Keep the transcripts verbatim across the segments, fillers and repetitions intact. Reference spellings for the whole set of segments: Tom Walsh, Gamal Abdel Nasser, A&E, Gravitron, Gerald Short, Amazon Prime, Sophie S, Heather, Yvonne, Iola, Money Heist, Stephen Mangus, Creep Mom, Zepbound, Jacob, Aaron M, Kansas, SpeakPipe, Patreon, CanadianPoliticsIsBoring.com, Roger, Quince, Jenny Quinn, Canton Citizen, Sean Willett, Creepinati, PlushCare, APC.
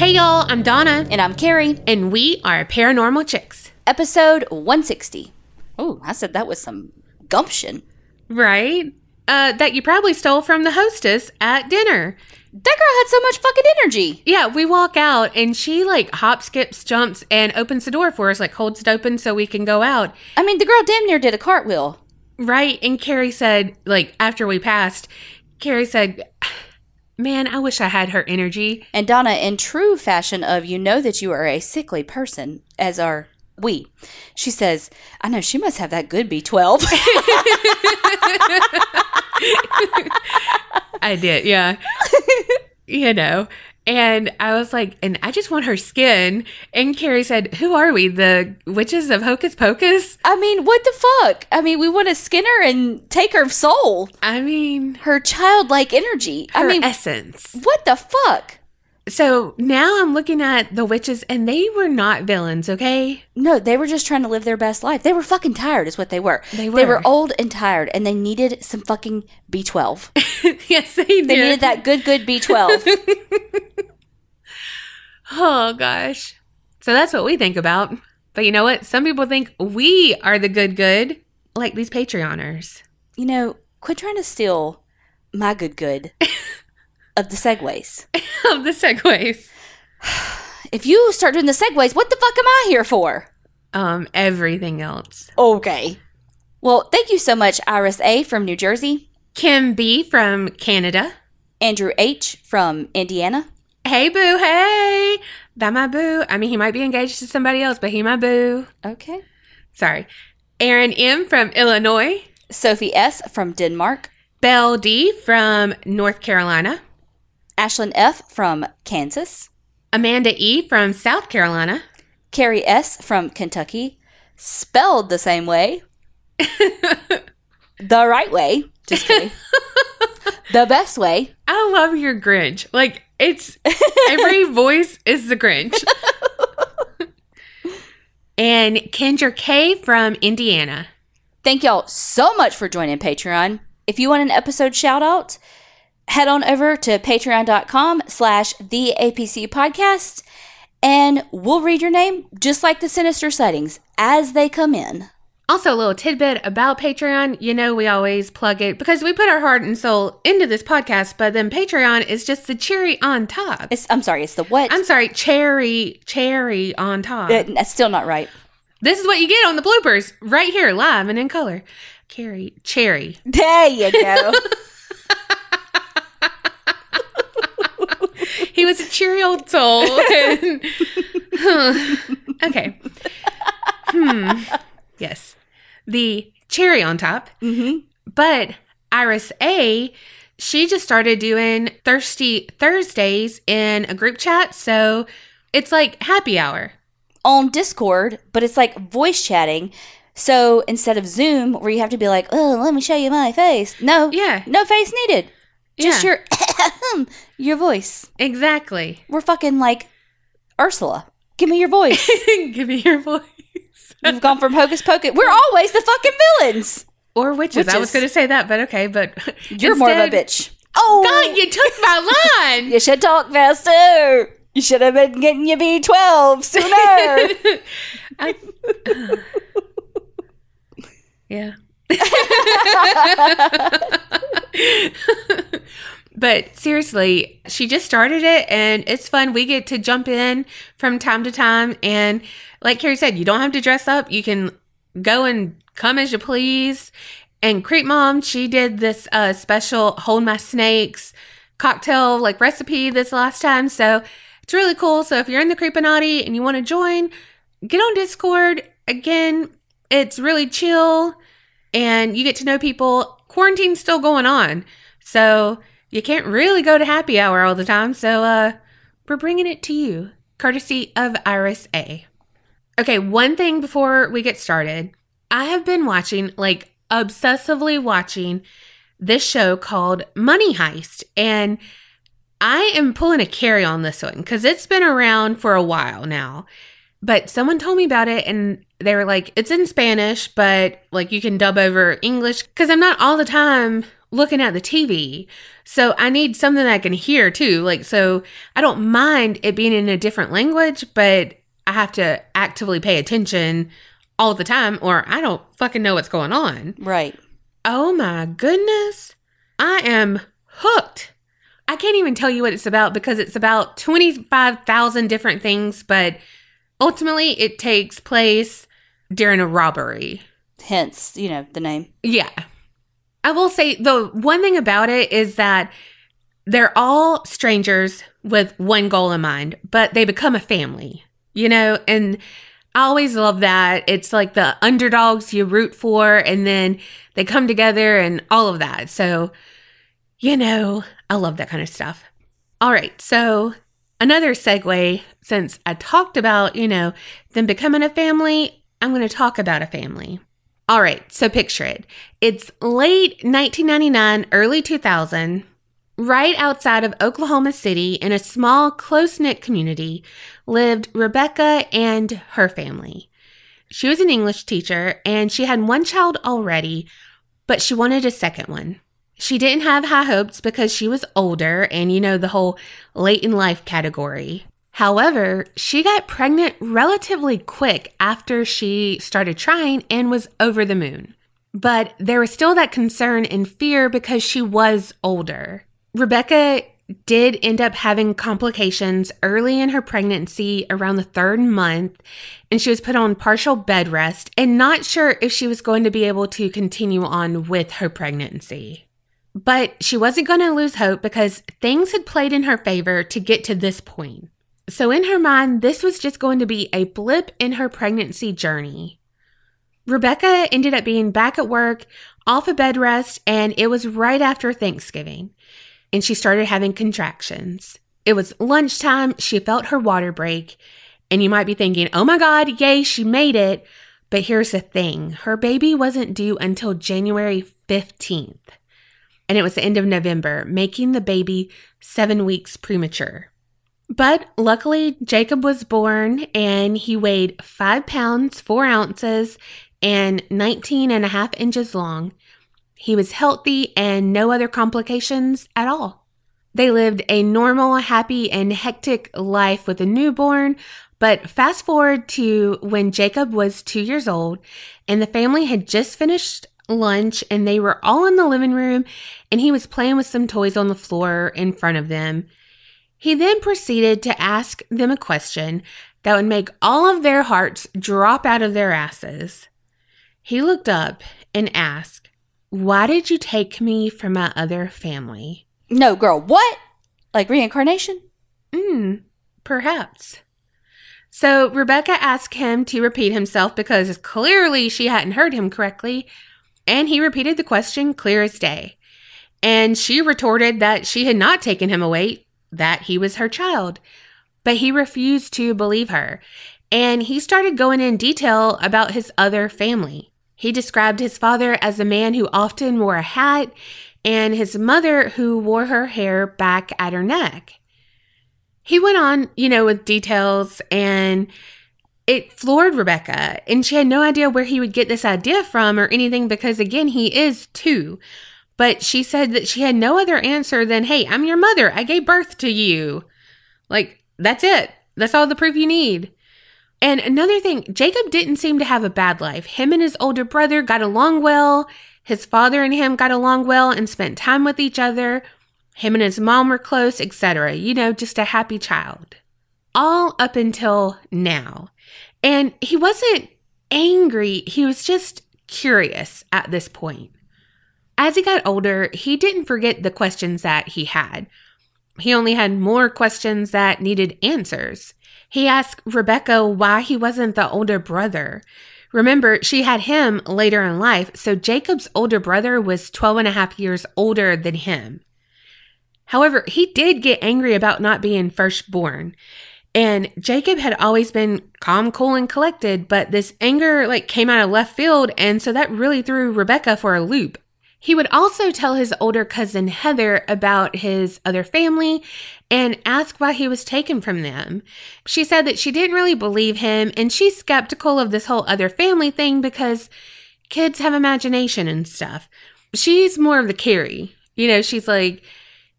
Hey y'all, I'm Donna. And I'm Carrie. And we are Paranormal Chicks. Episode one sixty. Oh, I said that with some gumption. Right? Uh, that you probably stole from the hostess at dinner. That girl had so much fucking energy. Yeah, we walk out and she like hop, skips, jumps and opens the door for us, like holds it open so we can go out. I mean, the girl damn near did a cartwheel. Right. And Carrie said, like after we passed, Carrie said, man, I wish I had her energy. And Donna, in true fashion of you know that you are a sickly person, as are we, she says, I know she must have that good B twelve. I did, yeah. You know. And I was like, and I just want her skin. And Carrie said, who are we? The witches of Hocus Pocus? I mean, what the fuck? I mean, we want to skin her and take her soul. I mean. Her childlike energy. Her I mean, essence. What the fuck? So now I'm looking at the witches and they were not villains, okay? No, they were just trying to live their best life. They were fucking tired is what they were. They were, they were old and tired and they needed some fucking B twelve. Yes, they did. They needed that good, good B twelve. Oh, gosh. So that's what we think about. But you know what? Some people think we are the good, good, like these Patreoners. You know, quit trying to steal my good, good. Of the segues. Of the segues. If you start doing the segues, what the fuck am I here for? Um, everything else. Okay. Well, thank you so much, Iris A from New Jersey. Kim B from Canada. Andrew H from Indiana. Hey, boo, hey. That my boo. I mean, he might be engaged to somebody else, but he my boo. Okay. Sorry. Aaron M from Illinois. Sophie S from Denmark. Belle D from North Carolina. Ashlyn F. from Kansas. Amanda E. from South Carolina. Carrie S. from Kentucky. Spelled the same way. The right way. Just kidding. The best way. I love your Grinch. Like, it's... Every voice is the Grinch. And Kendra K. from Indiana. Thank y'all so much for joining Patreon. If you want an episode shout-out... Head on over to patreon.com slash the APC podcast, and we'll read your name just like the sinister sightings as they come in. Also, a little tidbit about Patreon. You know, we always plug it because we put our heart and soul into this podcast, but then Patreon is just the cherry on top. It's, I'm sorry, it's the what? I'm sorry, cherry, cherry on top. Uh, that's still not right. This is what you get on the bloopers right here, live and in color. Carrie, cherry. There you go. He was a cheery old soul. And, huh, okay. Hmm. Yes. The cherry on top. Mm-hmm. But Iris A, she just started doing Thirsty Thursdays in a group chat. So it's like happy hour. On Discord, but it's like voice chatting. So instead of Zoom, where you have to be like, oh, let me show you my face. No. Yeah. No face needed. Just yeah. your your voice. Exactly. We're fucking like Ursula. Give me your voice. Give me your voice. You've gone from Hocus Pocus. We're always the fucking villains. Or witches. witches. I was going to say that, but okay. But You're instead, more of a bitch. Oh. God, you took my line. You should talk faster. You should have been getting your B twelve sooner. I, uh, yeah. But seriously, she just started it and it's fun. We get to jump in from time to time, and like Carrie said, you don't have to dress up. You can go and come as you please. And Creep Mom, she did this uh special Hold My Snakes cocktail like recipe this last time, so it's really cool. So if you're in the Creepinati and you want to join, get on Discord. Again, it's really chill. And you get to know people. Quarantine's still going on. So you can't really go to happy hour all the time. So uh, we're bringing it to you, courtesy of Iris A. Okay, one thing before we get started. I have been watching, like obsessively watching, this show called Money Heist. And I am pulling a carry on this one because it's been around for a while now. But someone told me about it and they were like, it's in Spanish, but like you can dub over English because I'm not all the time looking at the T V. So I need something that I can hear too. Like, so I don't mind it being in a different language, but I have to actively pay attention all the time or I don't fucking know what's going on. Right. Oh my goodness. I am hooked. I can't even tell you what it's about because it's about twenty-five thousand different things, but ultimately it takes place during a robbery. Hence, you know, the name. Yeah. I will say the one thing about it is that they're all strangers with one goal in mind, but they become a family, you know, and I always love that. It's like the underdogs you root for and then they come together and all of that. So, you know, I love that kind of stuff. All right. So another segue, since I talked about, you know, them becoming a family, I'm going to talk about a family. All right, so picture it. It's late nineteen ninety-nine, early two thousand, right outside of Oklahoma City in a small, close-knit community, lived Rebecca and her family. She was an English teacher, and she had one child already, but she wanted a second one. She didn't have high hopes because she was older and, you know, the whole late-in-life category. However, she got pregnant relatively quick after she started trying and was over the moon. But there was still that concern and fear because she was older. Rebecca did end up having complications early in her pregnancy around the third month, and she was put on partial bed rest and not sure if she was going to be able to continue on with her pregnancy. But she wasn't going to lose hope because things had played in her favor to get to this point. So in her mind, this was just going to be a blip in her pregnancy journey. Rebecca ended up being back at work, off of bed rest, and it was right after Thanksgiving. And she started having contractions. It was lunchtime, she felt her water break. And you might be thinking, oh my God, yay, she made it. But here's the thing, her baby wasn't due until January fifteenth. And it was the end of November, making the baby seven weeks premature. But luckily, Jacob was born and he weighed five pounds, four ounces, and nineteen and a half inches long. He was healthy and no other complications at all. They lived a normal, happy, and hectic life with a newborn. But fast forward to when Jacob was two years old and the family had just finished lunch and they were all in the living room and he was playing with some toys on the floor in front of them. He then proceeded to ask them a question that would make all of their hearts drop out of their asses. He looked up and asked, "Why did you take me from my other family?" No, girl, what? Like reincarnation? Mm, perhaps. So Rebecca asked him to repeat himself because clearly she hadn't heard him correctly, and he repeated the question clear as day. And she retorted that she had not taken him away, that he was her child. But he refused to believe her. And he started going in detail about his other family. He described his father as a man who often wore a hat and his mother who wore her hair back at her neck. He went on, you know, with details and it floored Rebecca. And she had no idea where he would get this idea from or anything because, again, he is two. But she said that she had no other answer than, "Hey, I'm your mother. I gave birth to you." Like, that's it. That's all the proof you need. And another thing, Jacob didn't seem to have a bad life. Him and his older brother got along well. His father and him got along well and spent time with each other. Him and his mom were close, et cetera. You know, just a happy child. All up until now. And he wasn't angry. He was just curious at this point. As he got older, he didn't forget the questions that he had. He only had more questions that needed answers. He asked Rebecca why he wasn't the older brother. Remember, she had him later in life, so Jacob's older brother was twelve and a half years older than him. However, he did get angry about not being firstborn. And Jacob had always been calm, cool, and collected, but this anger like came out of left field, and so that really threw Rebecca for a loop. He would also tell his older cousin Heather about his other family and ask why he was taken from them. She said that she didn't really believe him and she's skeptical of this whole other family thing because kids have imagination and stuff. she's more of the Carrie. You know, she's like,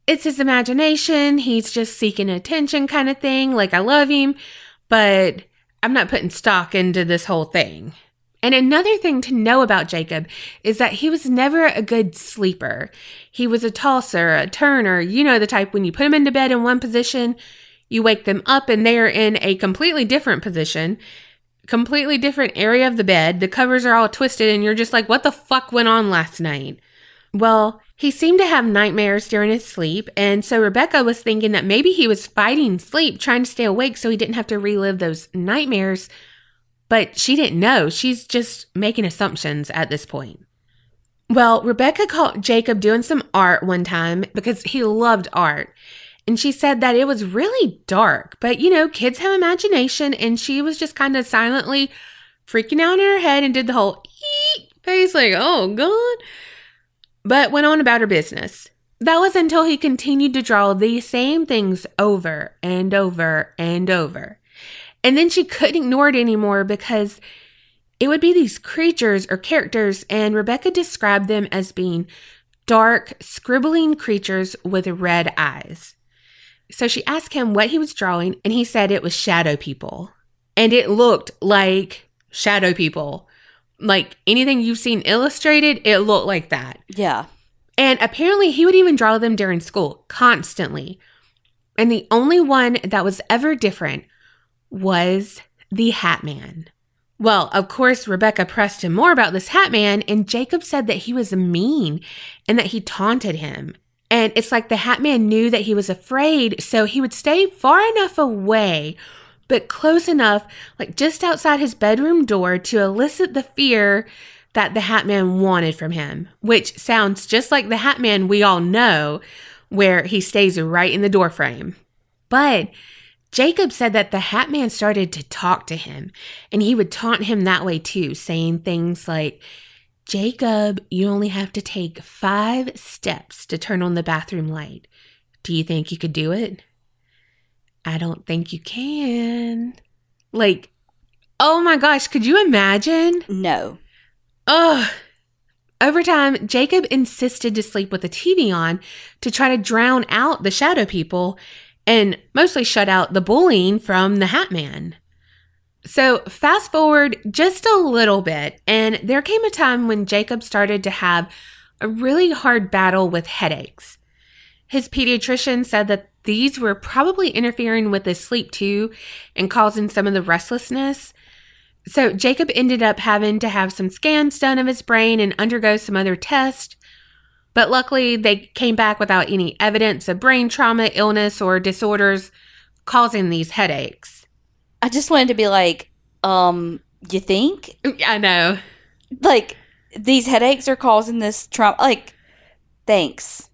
it's his imagination. He's just seeking attention kind of thing. Like, I love him, but I'm not putting stock into this whole thing. And another thing to know about Jacob is that he was never a good sleeper. He was a tosser, a turner. You know, the type when you put him into bed in one position, you wake them up and they are in a completely different position, completely different area of the bed. The covers are all twisted and you're just like, what the fuck went on last night? Well, he seemed to have nightmares during his sleep, and so Rebecca was thinking that maybe he was fighting sleep, trying to stay awake so he didn't have to relive those nightmares, but she didn't know. She's just making assumptions at this point. Well, Rebecca caught Jacob doing some art one time because he loved art, and she said that it was really dark, but, you know, kids have imagination, and she was just kind of silently freaking out in her head and did the whole eek face like, oh, God. But went on about her business. That was until he continued to draw these same things over and over and over. And then she couldn't ignore it anymore because it would be these creatures or characters, and Rebecca described them as being dark, scribbling creatures with red eyes. So she asked him what he was drawing, and he said it was shadow people. And it looked like shadow people. Like anything you've seen illustrated, it looked like that. Yeah. And apparently he would even draw them during school constantly. And the only one that was ever different was the Hat Man. Well, of course, Rebecca pressed him more about this Hat Man, and Jacob said that he was mean and that he taunted him. And it's like the Hat Man knew that he was afraid, so he would stay far enough away but close enough, like just outside his bedroom door, to elicit the fear that the Hat Man wanted from him, which sounds just like the Hat Man we all know, where he stays right in the doorframe. But Jacob said that the Hat Man started to talk to him, and he would taunt him that way too, saying things like, Jacob, you only have to take five steps to turn on the bathroom light. Do you think you could do it? I don't think you can. Like, oh my gosh, could you imagine? No. Ugh. Over time, Jacob insisted to sleep with the T V on to try to drown out the shadow people and mostly shut out the bullying from the Hat Man. So fast forward just a little bit, and there came a time when Jacob started to have a really hard battle with headaches. His pediatrician said that these were probably interfering with his sleep too and causing some of the restlessness. So Jacob ended up having to have some scans done of his brain and undergo some other tests. But luckily, they came back without any evidence of brain trauma, illness, or disorders causing these headaches. I just wanted to be like, um, you think? I know. Like, these headaches are causing this trauma. Like, thanks.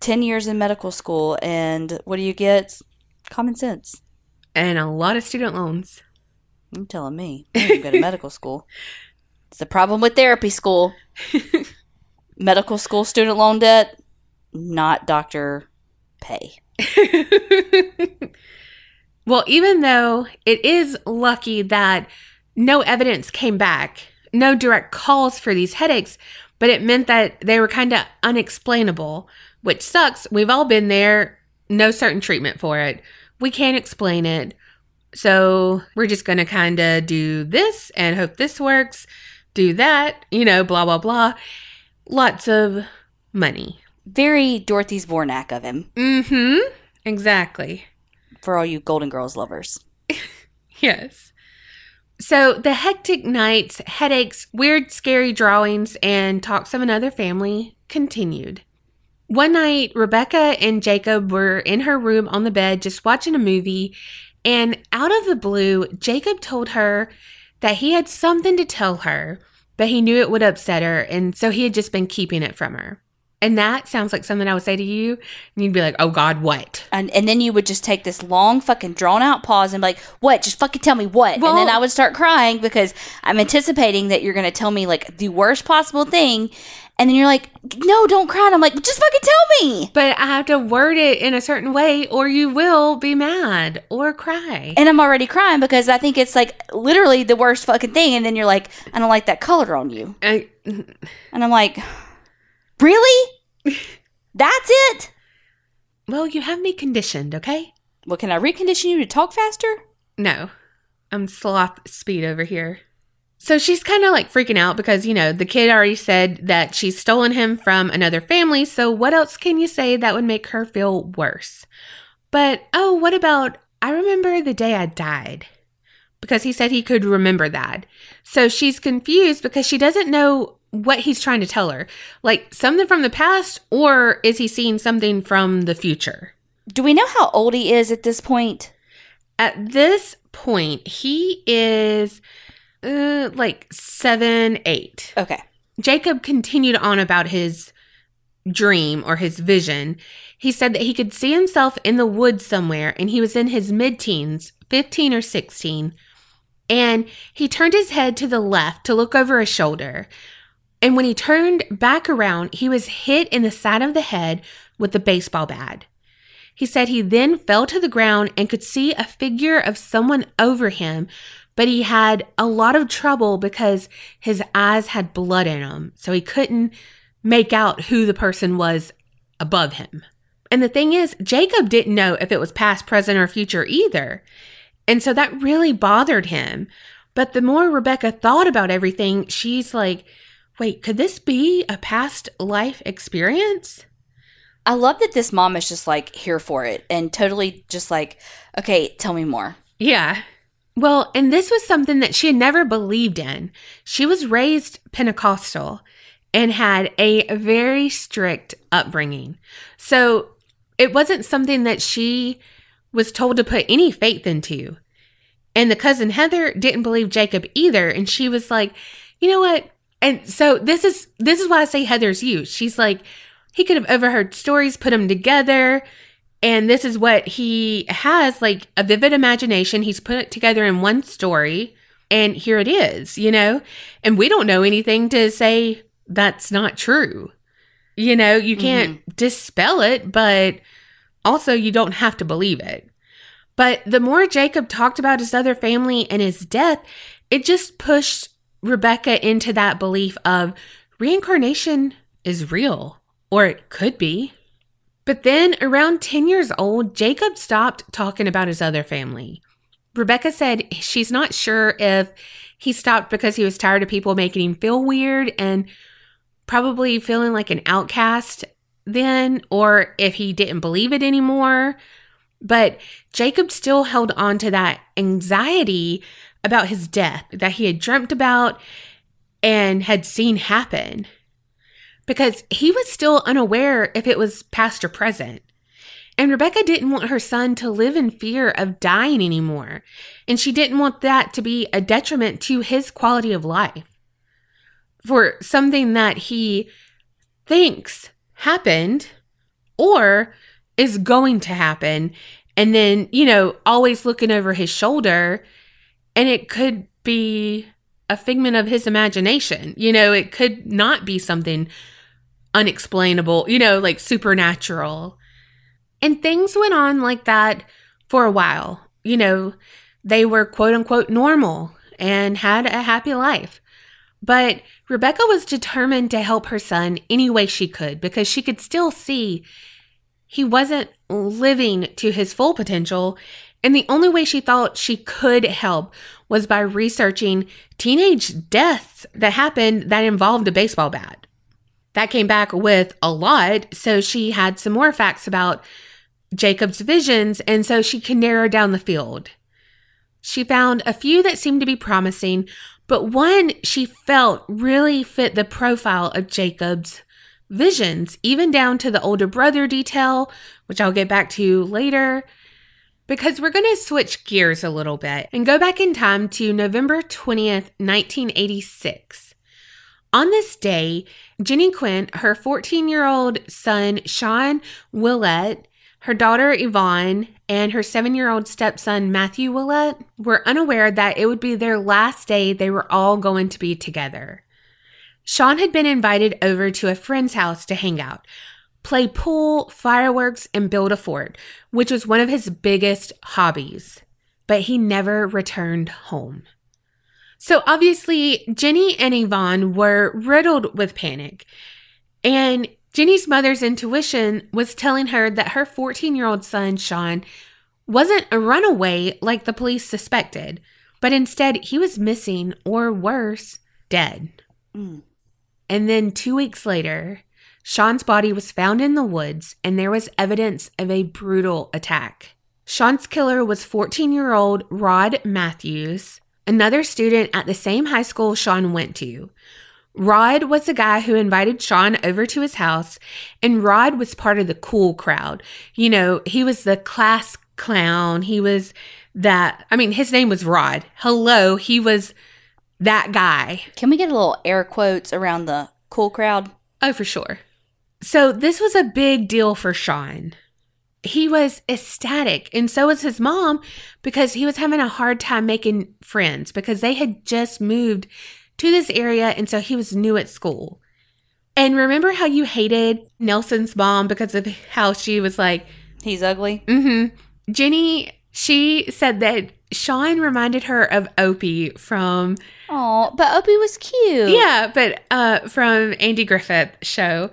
ten years in medical school, and what do you get? Common sense. And a lot of student loans. You're telling me. I didn't go to medical school. It's the problem with therapy school. Medical school student loan debt, not doctor pay. Well, even though it is lucky that no evidence came back, no direct cause for these headaches, but it meant that they were kind of unexplainable, which sucks. We've all been there. No certain treatment for it. We can't explain it. So we're just going to kind of do this and hope this works. Do that, you know, blah, blah, blah. Lots of money. Very Dorothy Zbornak of him. Mm-hmm. Exactly. For all you Golden Girls lovers. Yes. So the hectic nights, headaches, weird, scary drawings, and talks of another family continued. One night, Rebecca and Jacob were in her room on the bed just watching a movie, and out of the blue, Jacob told her that he had something to tell her, but he knew it would upset her, and so he had just been keeping it from her. And that sounds like something I would say to you, and you'd be like, oh, God, what? And and then you would just take this long fucking drawn-out pause and be like, what? Just fucking tell me what? Well, and then I would start crying because I'm anticipating that you're going to tell me, like, the worst possible thing. And then you're like, no, don't cry. And I'm like, just fucking tell me. But I have to word it in a certain way or you will be mad or cry. And I'm already crying because I think it's like literally the worst fucking thing. And then you're like, I don't like that color on you. I, and I'm like, really? That's it? Well, you have me conditioned, okay? Well, can I recondition you to talk faster? No. I'm sloth speed over here. So she's kind of like freaking out because, you know, the kid already said that she's stolen him from another family. So what else can you say that would make her feel worse? But, oh, what about, I remember the day I died. Because he said he could remember that. So she's confused because she doesn't know what he's trying to tell her. Like something from the past, or is he seeing something from the future? Do we know how old he is at this point? At this point, he is... Uh, like seven, eight. Okay. Jacob continued on about his dream or his vision. He said that he could see himself in the woods somewhere, and he was in his mid-teens, fifteen or sixteen. And he turned his head to the left to look over his shoulder. And when he turned back around, he was hit in the side of the head with a baseball bat. He said he then fell to the ground and could see a figure of someone over him, but he had a lot of trouble because his eyes had blood in them. So he couldn't make out who the person was above him. And the thing is, Jacob didn't know if it was past, present, or future either. And so that really bothered him. But the more Rebecca thought about everything, she's like, wait, could this be a past life experience? I love that this mom is just like here for it and totally just like, okay, tell me more. Yeah. Well, and this was something that she had never believed in. She was raised Pentecostal and had a very strict upbringing. So it wasn't something that she was told to put any faith into. And the cousin Heather didn't believe Jacob either. And she was like, you know what? And so this is this is why I say Heather's you. She's like, he could have overheard stories, put them together. And this is what he has, like a vivid imagination. He's put it together in one story, and here it is, you know? And we don't know anything to say that's not true. You know, you can't mm-hmm. dispel it, but also you don't have to believe it. But the more Jacob talked about his other family and his death, it just pushed Rebecca into that belief of reincarnation is real, or it could be. But then around ten years old, Jacob stopped talking about his other family. Rebecca said she's not sure if he stopped because he was tired of people making him feel weird and probably feeling like an outcast then, or if he didn't believe it anymore. But Jacob still held on to that anxiety about his death that he had dreamt about and had seen happen. Because he was still unaware if it was past or present. And Rebecca didn't want her son to live in fear of dying anymore. And she didn't want that to be a detriment to his quality of life. For something that he thinks happened or is going to happen. And then, you know, always looking over his shoulder. And it could be a figment of his imagination. You know, it could not be something unexplainable, you know, like supernatural. And things went on like that for a while. You know, they were quote unquote normal and had a happy life. But Rebecca was determined to help her son any way she could because she could still see he wasn't living to his full potential. And the only way she thought she could help was by researching teenage deaths that happened that involved a baseball bat. That came back with a lot, so she had some more facts about Jacob's visions, and so she could narrow down the field. She found a few that seemed to be promising, but one she felt really fit the profile of Jacob's visions, even down to the older brother detail, which I'll get back to later. Because we're going to switch gears a little bit and go back in time to November twentieth, nineteen eighty-six. On this day, Jenny Quinn, her fourteen-year-old son, Sean Willett, her daughter, Yvonne, and her seven-year-old stepson, Matthew Willett, were unaware that it would be their last day they were all going to be together. Sean had been invited over to a friend's house to hang out, play pool, fireworks, and build a fort, which was one of his biggest hobbies. But he never returned home. So obviously, Jenny and Yvonne were riddled with panic. And Jenny's mother's intuition was telling her that her fourteen-year-old son, Sean, wasn't a runaway like the police suspected, but instead he was missing or worse, dead. Mm. And then two weeks later, Sean's body was found in the woods and there was evidence of a brutal attack. Sean's killer was fourteen-year-old Rod Matthews, another student at the same high school Sean went to. Rod was the guy who invited Sean over to his house, and Rod was part of the cool crowd. You know, he was the class clown. He was that, I mean, his name was Rod. Hello, he was that guy. Can we get a little air quotes around the cool crowd? Oh, for sure. So this was a big deal for Sean. He was ecstatic, and so was his mom, because he was having a hard time making friends because they had just moved to this area, and so he was new at school. And remember how you hated Nelson's mom because of how she was like, he's ugly? Mm-hmm. Jenny, she said that Sean reminded her of Opie from... Oh, but Opie was cute. Yeah, but uh, from Andy Griffith's show.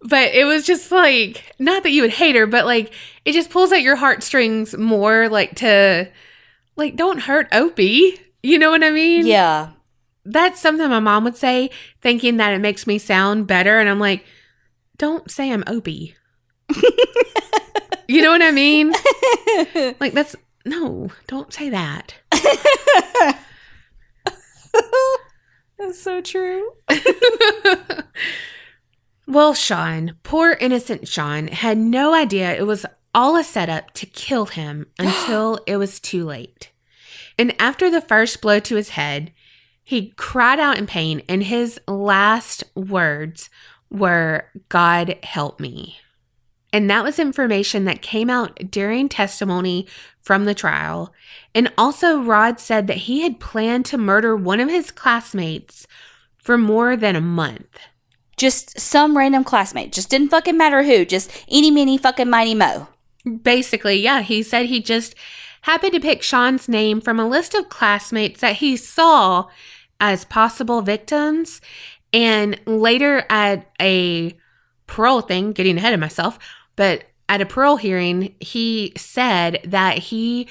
But it was just like, not that you would hate her, but like, it just pulls at your heartstrings more, like to, like, don't hurt Opie. You know what I mean? Yeah. That's something my mom would say, thinking that it makes me sound better. And I'm like, don't say I'm Opie. You know what I mean? Like, that's, no, don't say that. That's so true. Well, Sean, poor innocent Sean, had no idea it was all a setup to kill him until it was too late. And after the first blow to his head, he cried out in pain, and his last words were, "God help me." And that was information that came out during testimony from the trial. And also, Rod said that he had planned to murder one of his classmates for more than a month. Just some random classmate. Just didn't fucking matter who. Just eeny, meeny, fucking, miny, mo. Basically, yeah. He said he just happened to pick Sean's name from a list of classmates that he saw as possible victims. And later at a parole thing, getting ahead of myself, but at a parole hearing, he said that he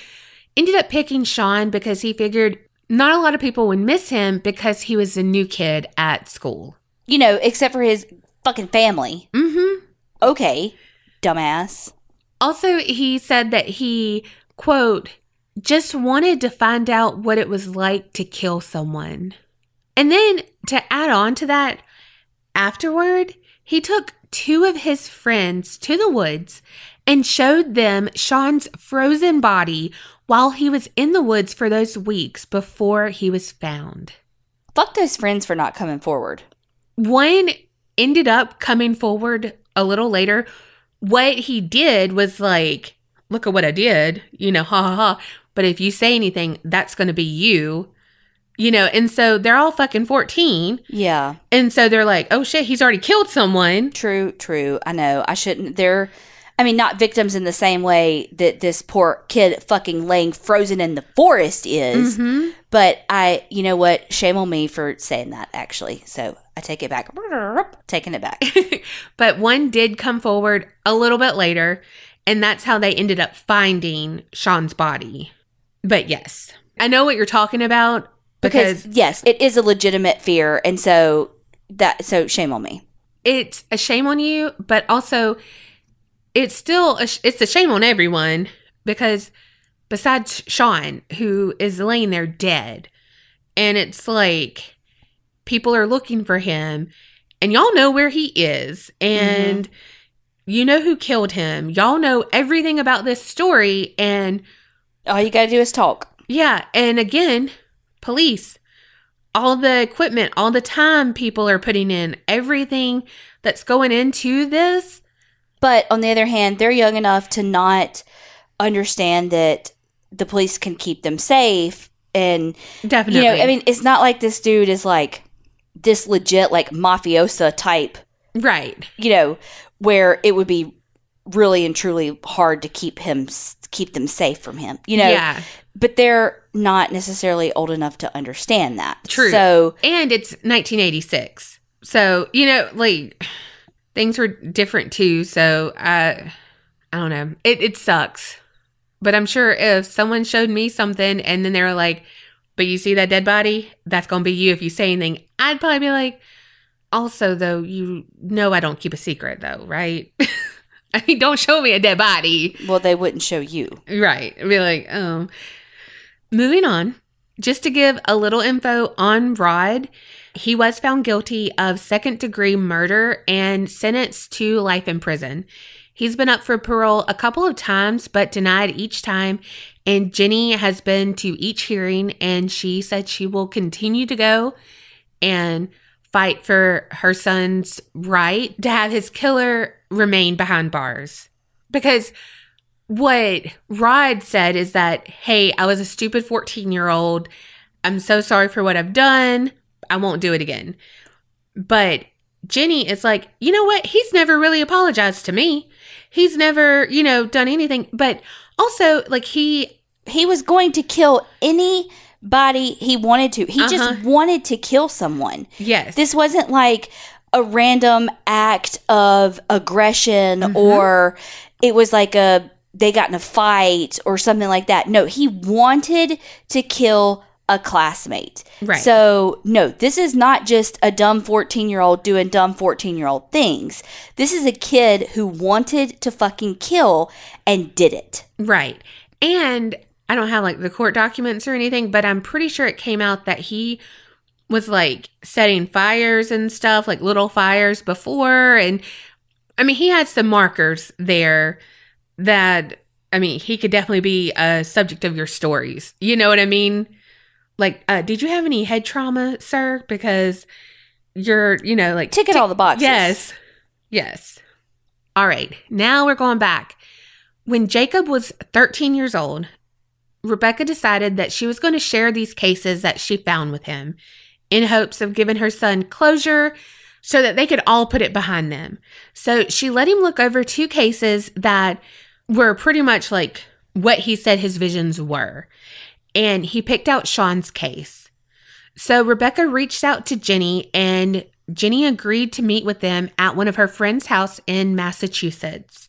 ended up picking Sean because he figured not a lot of people would miss him because he was a new kid at school. You know, except for his fucking family. Mm-hmm. Okay, dumbass. Also, he said that he, quote, just wanted to find out what it was like to kill someone. And then, to add on to that, afterward, he took two of his friends to the woods and showed them Sean's frozen body while he was in the woods for those weeks before he was found. Fuck those friends for not coming forward. One ended up coming forward a little later. What he did was like, look at what I did, you know, ha ha ha. But if you say anything, that's going to be you, you know. And so they're all fucking fourteen. Yeah. And so they're like, oh shit, he's already killed someone. True, true. I know. I shouldn't. They're, I mean, not victims in the same way that this poor kid fucking laying frozen in the forest is. Mm-hmm. But I, you know what? Shame on me for saying that, actually. So I take it back. Taking it back. But one did come forward a little bit later, and that's how they ended up finding Sean's body. But yes, I know what you're talking about. Because, because yes, it is a legitimate fear. And so that, so shame on me. It's a shame on you, but also it's still, a, it's a shame on everyone, because besides Sean, who is laying there dead, and it's like, people are looking for him, and y'all know where he is, and mm-hmm. you know who killed him. Y'all know everything about this story, and all you gotta do is talk. Yeah, and again, police, all the equipment, all the time people are putting in, everything that's going into this. But on the other hand, they're young enough to not understand that the police can keep them safe, and definitely, you know, I mean, it's not like this dude is like this legit, like, mafiosa type. Right. You know, where it would be really and truly hard to keep him, keep them safe from him, you know? Yeah. But they're not necessarily old enough to understand that. True. So, and it's nineteen eighty-six. So, you know, like, things were different too. So, I, I don't know. It, it sucks. But I'm sure if someone showed me something and then they were like, but you see that dead body? That's going to be you if you say anything. I'd probably be like, also, though, you know I don't keep a secret, though, right? I mean, don't show me a dead body. Well, they wouldn't show you. Right. I'd be like, um, moving on. Just to give a little info on Rod, he was found guilty of second-degree murder and sentenced to life in prison. He's been up for parole a couple of times, but denied each time. And Jenny has been to each hearing, and she said she will continue to go and fight for her son's right to have his killer remain behind bars. Because what Rod said is that, hey, I was a stupid fourteen-year-old. I'm so sorry for what I've done. I won't do it again. But Jenny is like, you know what? He's never really apologized to me. He's never, you know, done anything. But also, like, he... He was going to kill anybody he wanted to. He uh-huh. just wanted to kill someone. Yes. This wasn't, like, a random act of aggression mm-hmm. or it was, like, a they got in a fight or something like that. No, he wanted to kill a classmate. Right. So, no, this is not just a dumb fourteen-year-old doing dumb fourteen-year-old things. This is a kid who wanted to fucking kill and did it. Right. And I don't have, like, the court documents or anything, but I'm pretty sure it came out that he was, like, setting fires and stuff, like little fires before. And, I mean, he had some markers there that, I mean, he could definitely be a subject of your stories. You know what I mean? Like, uh, did you have any head trauma, sir? Because you're, you know, like... Tick it t- all the boxes. Yes. Yes. All right. Now we're going back. When Jacob was thirteen years old, Rebecca decided that she was going to share these cases that she found with him in hopes of giving her son closure so that they could all put it behind them. So she let him look over two cases that were pretty much like what he said his visions were. And he picked out Sean's case. So Rebecca reached out to Jenny, and Jenny agreed to meet with them at one of her friend's house in Massachusetts,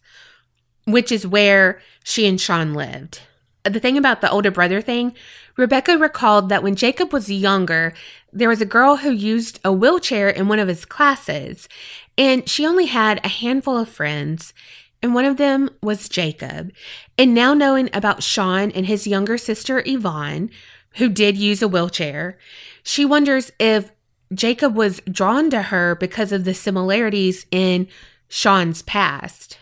which is where she and Sean lived. The thing about the older brother thing, Rebecca recalled that when Jacob was younger, there was a girl who used a wheelchair in one of his classes, and she only had a handful of friends. And one of them was Jacob. And now knowing about Sean and his younger sister, Yvonne, who did use a wheelchair, she wonders if Jacob was drawn to her because of the similarities in Sean's past.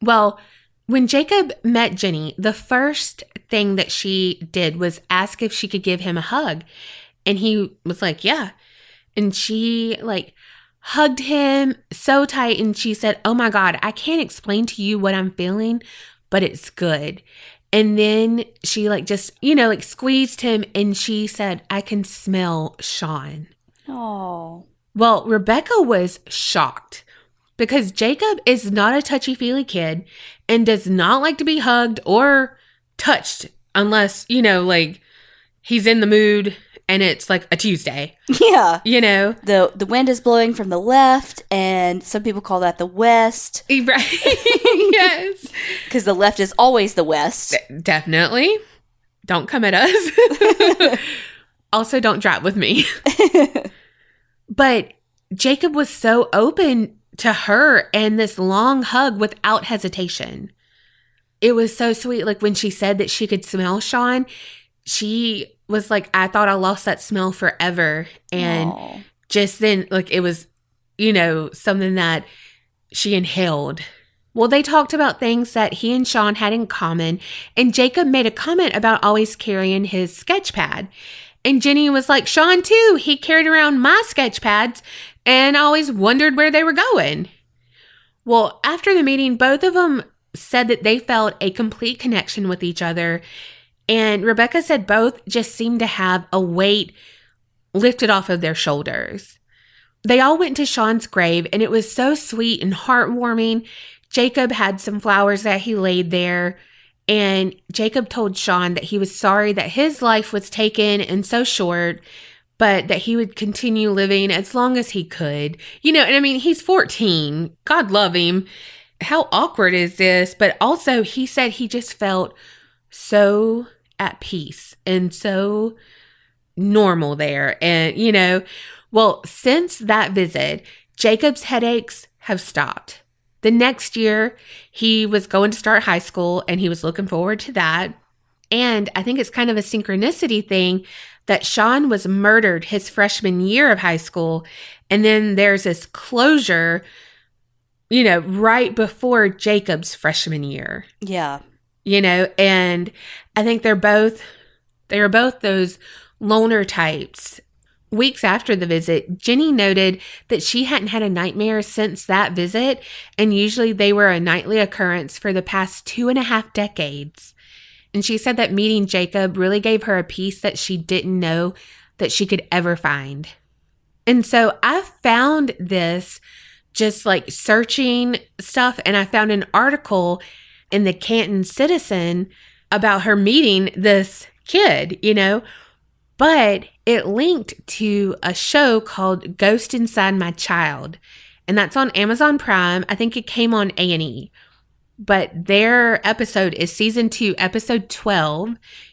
Well, when Jacob met Jenny, the first thing that she did was ask if she could give him a hug. And he was like, yeah. And she, like... hugged him so tight, and she said, oh my God, I can't explain to you what I'm feeling, but it's good. And then she, like, just, you know, like, squeezed him, and she said, I can smell Sean. Oh. Well, Rebecca was shocked because Jacob is not a touchy-feely kid and does not like to be hugged or touched unless, you know, like, he's in the mood. And it's like a Tuesday. Yeah. You know? The the wind is blowing from the left, and some people call that the west. Right. Yes. Because the left is always the west. De- definitely. Don't come at us. Also, don't drive with me. But Jacob was so open to her and this long hug without hesitation. It was so sweet. Like, when she said that she could smell Sean, she... was like, I thought I lost that smell forever. And aww. Just then, like, it was, you know, something that she inhaled. Well, they talked about things that he and Sean had in common. And Jacob made a comment about always carrying his sketch pad. And Jenny was like, Sean, too. He carried around my sketch pads. And I always wondered where they were going. Well, after the meeting, both of them said that they felt a complete connection with each other. And Rebecca said both just seemed to have a weight lifted off of their shoulders. They all went to Sean's grave, and it was so sweet and heartwarming. Jacob had some flowers that he laid there, and Jacob told Sean that he was sorry that his life was taken and so short, but that he would continue living as long as he could. You know, and I mean, he's fourteen. God love him. How awkward is this? But also, he said he just felt so at peace and so normal there. And, you know, well, since that visit, Jacob's headaches have stopped. The next year, he was going to start high school, and he was looking forward to that. And I think it's kind of a synchronicity thing that Sean was murdered his freshman year of high school. And then there's this closure, you know, right before Jacob's freshman year. Yeah. You know, and I think they're both, they are both those loner types. Weeks after the visit, Jenny noted that she hadn't had a nightmare since that visit. And usually they were a nightly occurrence for the past two and a half decades. And she said that meeting Jacob really gave her a peace that she didn't know that she could ever find. And so I found this just like searching stuff, and I found an article in the Canton Citizen about her meeting this kid, you know, but it linked to a show called Ghost Inside My Child, and that's on Amazon Prime. I think it came on A and E. But their episode is season two, episode twelve,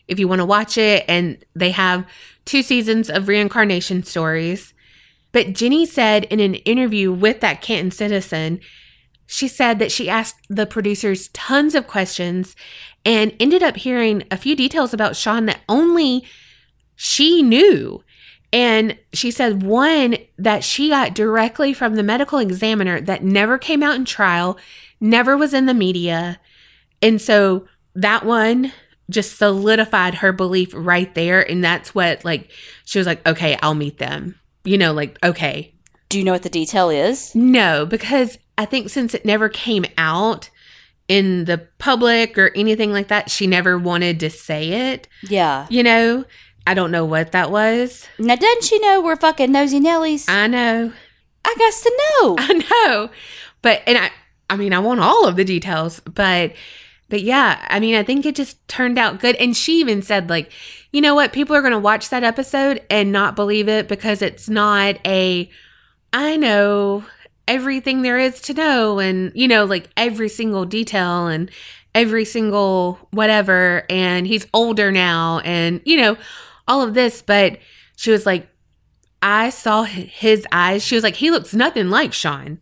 if you want to watch it. And they have two seasons of reincarnation stories. But Jenny said in an interview with that Canton Citizen, she said that she asked the producers tons of questions and ended up hearing a few details about Sean that only she knew. And she said one that she got directly from the medical examiner that never came out in trial, never was in the media. And so that one just solidified her belief right there. And that's what, like, she was like, okay, I'll meet them. You know, like, okay. Do you know what the detail is? No, because I think since it never came out in the public or anything like that, she never wanted to say it. Yeah. You know, I don't know what that was. Now, doesn't she know we're fucking nosy Nellies? I know. I got to know. I know. But, and I, I mean, I want all of the details, but, but yeah, I mean, I think it just turned out good. And she even said, like, you know what? People are going to watch that episode and not believe it because it's not a, I know everything there is to know. And, you know, like every single detail and every single whatever. And he's older now and, you know, all of this. But she was like, I saw his eyes. She was like, he looks nothing like Sean,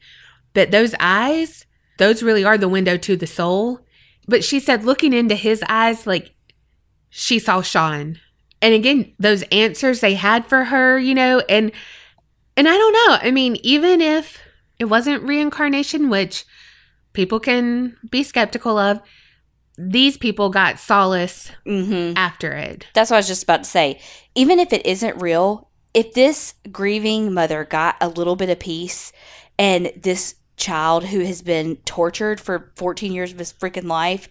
but those eyes, those really are the window to the soul. But she said looking into his eyes, like, she saw Sean. And again, those answers they had for her, you know, and and I don't know. I mean, even if it wasn't reincarnation, which people can be skeptical of, these people got solace mm-hmm. after it. That's what I was just about to say. Even if it isn't real, if this grieving mother got a little bit of peace and this child who has been tortured for fourteen years of his freaking life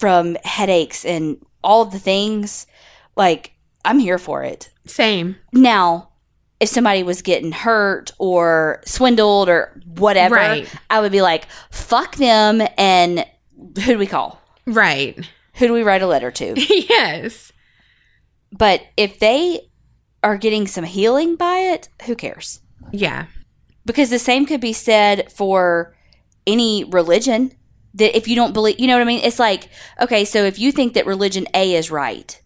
from headaches and all of the things, like, I'm here for it. Same. Now, if somebody was getting hurt or swindled or whatever, right. I would be like, fuck them, and who do we call? Right. Who do we write a letter to? Yes. But if they are getting some healing by it, who cares? Yeah. Because the same could be said for any religion, that if you don't believe, you know what I mean? It's like, okay, so if you think that religion A is right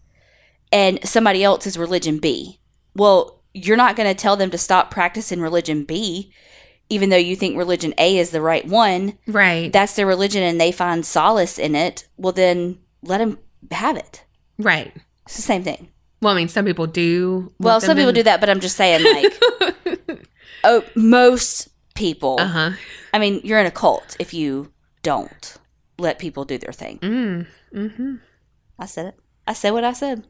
and somebody else is religion B, well, you're not going to tell them to stop practicing religion B, even though you think religion A is the right one. Right. That's their religion and they find solace in it. Well, then let them have it. Right. It's the same thing. Well, I mean, some people do. Well, some people do that, but I'm just saying, like... Oh, most people. Uh-huh. I mean, you're in a cult if you don't let people do their thing. Mm. Mm-hmm. I said it. I said what I said.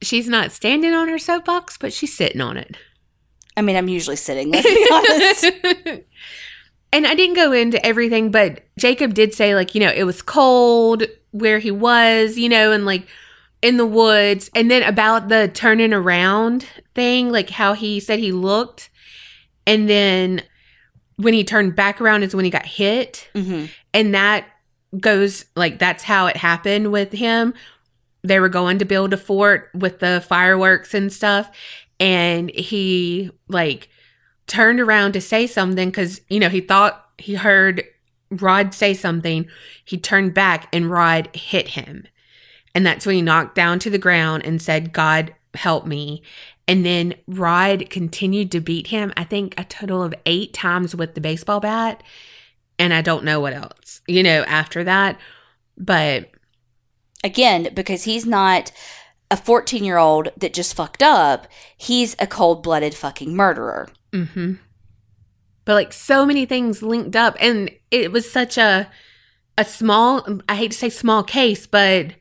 She's not standing on her soapbox, but she's sitting on it. I mean, I'm usually sitting, let's be honest. And I didn't go into everything, but Jacob did say, like, you know, it was cold where he was, you know, and, like, in the woods. And then about the turning around thing, like how he said he looked. And then when he turned back around is when he got hit. Mm-hmm. And that goes, like, that's how it happened with him. They were going to build a fort with the fireworks and stuff. And he, like, turned around to say something because, you know, he thought he heard Rod say something. He turned back and Rod hit him. And that's when he knocked down to the ground and said, God help me. And then Rod continued to beat him, I think, a total of eight times with the baseball bat. And I don't know what else, you know, after that. But again, because he's not a fourteen-year-old that just fucked up. He's a cold-blooded fucking murderer. Mm-hmm. But, like, so many things linked up. And it was such a a small, I hate to say small case, but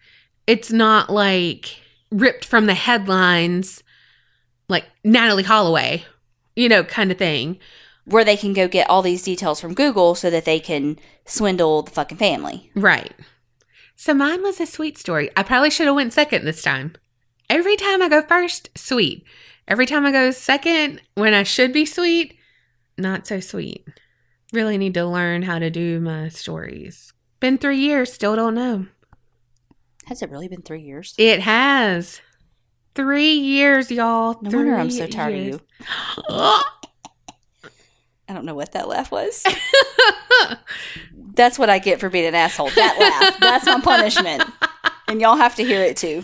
it's not, like, ripped from the headlines, like Natalie Holloway, you know, kind of thing. Where they can go get all these details from Google so that they can swindle the fucking family. Right. So mine was a sweet story. I probably should have went second this time. Every time I go first, sweet. Every time I go second, when I should be sweet, not so sweet. Really need to learn how to do my stories. Been three years, still don't know. Has it really been three years? It has. Three years, y'all. No wonder I'm so tired years. Of you. I don't know what that laugh was. That's what I get for being an asshole. That laugh. That's my punishment. And y'all have to hear it too.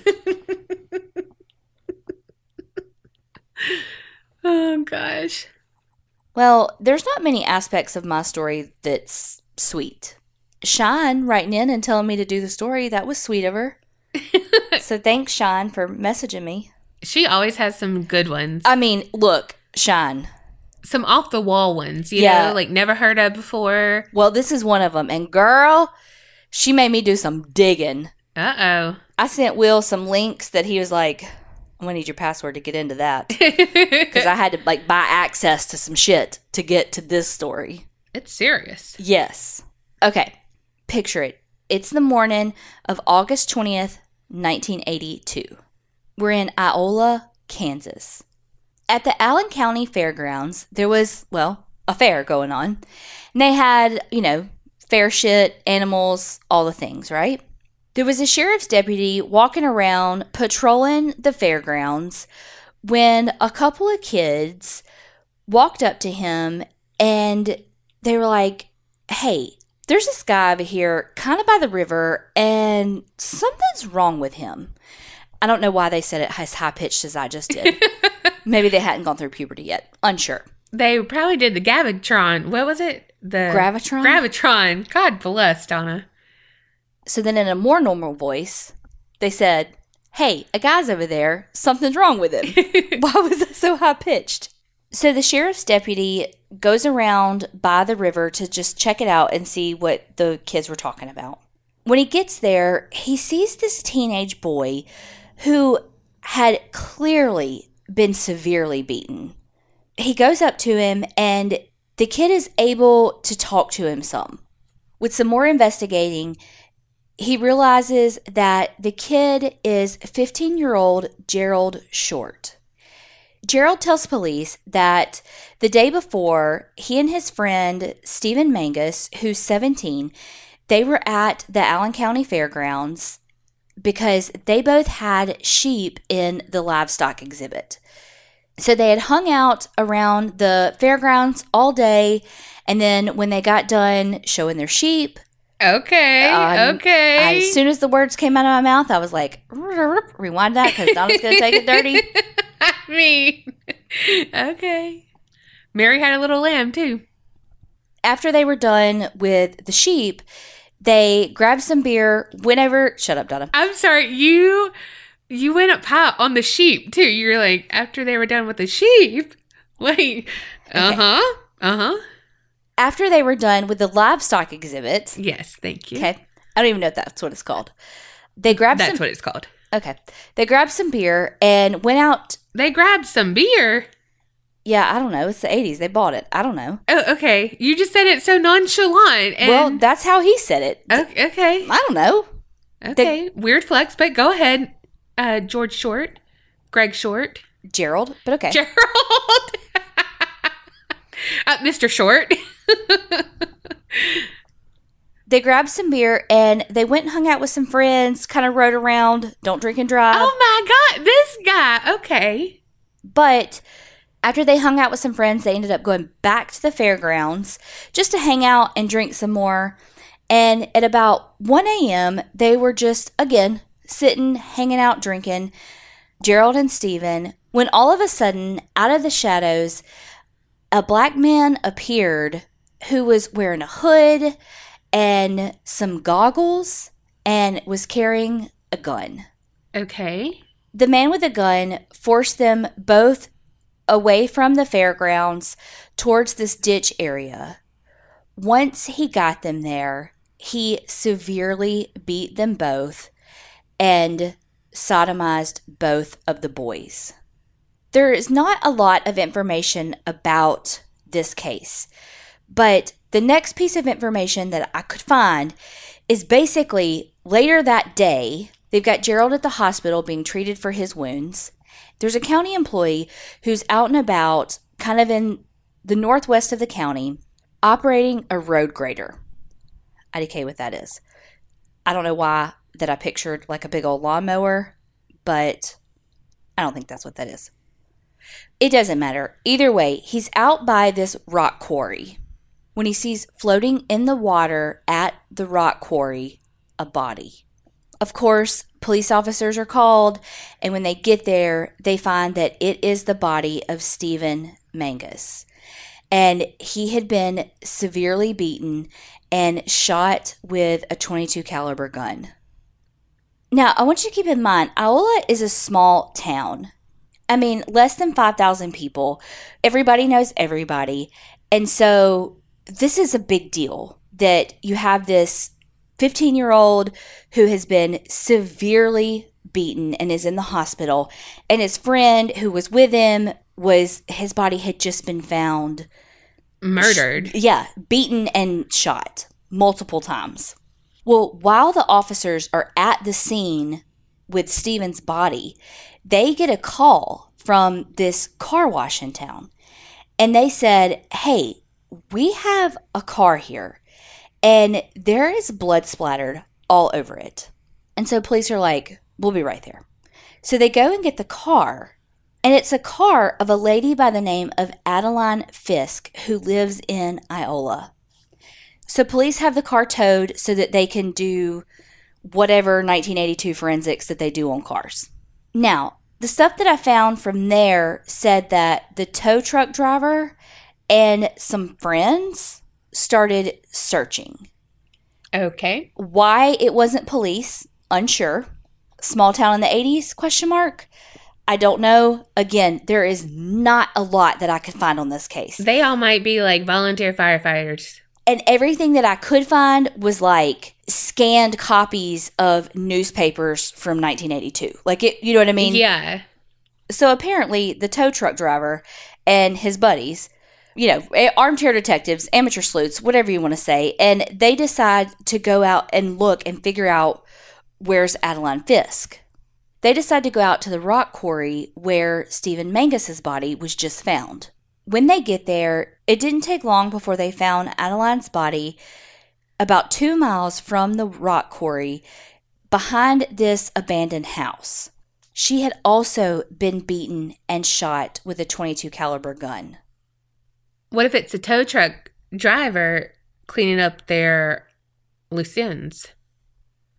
Oh, gosh. Well, there's not many aspects of my story that's sweet. Shine writing in and telling me to do the story, that was sweet of her. So thanks, Shine, for messaging me. She always has some good ones. I mean, look, Shine. Some off-the-wall ones, you yeah. know, like never heard of before. Well, this is one of them. And girl, she made me do some digging. Uh-oh. I sent Will some links that he was like, I'm going to need your password to get into that. Because I had to, like, buy access to some shit to get to this story. It's serious. Yes. Okay. Picture it. It's the morning of August twentieth, nineteen eighty-two. We're in Iola, Kansas. At the Allen County Fairgrounds, there was, well, a fair going on. And they had, you know, fair shit, animals, all the things, right? There was a sheriff's deputy walking around patrolling the fairgrounds when a couple of kids walked up to him and they were like, hey, there's this guy over here kind of by the river and something's wrong with him. I don't know why they said it as high-pitched as I just did. Maybe they hadn't gone through puberty yet. Unsure. They probably did the Gravitron. What was it? The Gravitron? Gravitron. God bless, Donna. So then in a more normal voice, they said, hey, a guy's over there. Something's wrong with him. Why was that so high-pitched? So the sheriff's deputy goes around by the river to just check it out and see what the kids were talking about. When he gets there, he sees this teenage boy who had clearly been severely beaten. He goes up to him and the kid is able to talk to him some. With some more investigating, he realizes that the kid is fifteen-year-old Gerald Short. Gerald tells police that the day before, he and his friend Stephen Mangus, who's seventeen, they were at the Allen County Fairgrounds because they both had sheep in the livestock exhibit. So they had hung out around the fairgrounds all day, and then when they got done showing their sheep... Okay, um, okay. I, as soon as the words came out of my mouth, I was like, rewind that because Donna's going to take it dirty. I mean, okay. Mary had a little lamb, too. After they were done with the sheep... They grabbed some beer, went over... Shut up, Donna. I'm sorry. You you went up high on the sheep, too. You were like, after they were done with the sheep. Like, uh-huh, okay. uh-huh. After they were done with the livestock exhibit... Yes, thank you. Okay. I don't even know if that's what it's called. They grabbed That's some, what it's called. Okay. They grabbed some beer and went out... They grabbed some beer? Yeah, I don't know. It's the eighties. They bought it. I don't know. Oh, okay. You just said it so nonchalant. And well, that's how he said it. Okay. I don't know. Okay. They, Weird flex, but go ahead. uh, George Short, Greg Short. Gerald, but okay. Gerald. uh, Mister Short. They grabbed some beer and they went and hung out with some friends, kind of rode around, don't drink and drive. Oh my God, this guy. Okay. But after they hung out with some friends, they ended up going back to the fairgrounds just to hang out and drink some more. And at about one a.m., they were just, again, sitting, hanging out, drinking, Gerald and Stephen, when all of a sudden, out of the shadows, a black man appeared who was wearing a hood and some goggles and was carrying a gun. Okay. The man with the gun forced them both away from the fairgrounds towards this ditch area. Once he got them there, he severely beat them both and sodomized both of the boys. There is not a lot of information about this case, but the next piece of information that I could find is basically later that day, they've got Gerald at the hospital being treated for his wounds. There's a county employee who's out and about, kind of in the northwest of the county, operating a road grader. I D K what that is. I don't know why that I pictured like a big old lawnmower, but I don't think that's what that is. It doesn't matter. Either way, he's out by this rock quarry when he sees floating in the water at the rock quarry a body. Of course, police officers are called, and when they get there, they find that it is the body of Stephen Mangus. And he had been severely beaten and shot with a twenty-two caliber gun. Now, I want you to keep in mind, Iola is a small town. I mean, less than five thousand people. Everybody knows everybody. And so this is a big deal that you have this fifteen-year-old who has been severely beaten and is in the hospital. And his friend who was with him was, his body had just been found. Murdered. Sh- yeah, beaten and shot multiple times. Well, while the officers are at the scene with Stephen's body, they get a call from this car wash in town. And they said, hey, we have a car here. And there is blood splattered all over it. And so police are like, we'll be right there. So they go and get the car. And it's a car of a lady by the name of Adeline Fisk, who lives in Iola. So police have the car towed so that they can do whatever nineteen eighty-two forensics that they do on cars. Now, the stuff that I found from there said that the tow truck driver and some friends started searching. Okay. Why it wasn't police, unsure. Small town in the eighties, question mark. I don't know. Again, there is not a lot that I could find on this case. They all might be like volunteer firefighters. And everything that I could find was like scanned copies of newspapers from nineteen eighty-two. Like, it, you know what I mean? Yeah. So apparently the tow truck driver and his buddies, you know, armchair detectives, amateur sleuths, whatever you want to say, and they decide to go out and look and figure out where's Adeline Fisk. They decide to go out to the rock quarry where Stephen Mangus's body was just found. When they get there, it didn't take long before they found Adeline's body about two miles from the rock quarry behind this abandoned house. She had also been beaten and shot with a twenty-two caliber gun. What if it's a tow truck driver cleaning up their loose ends?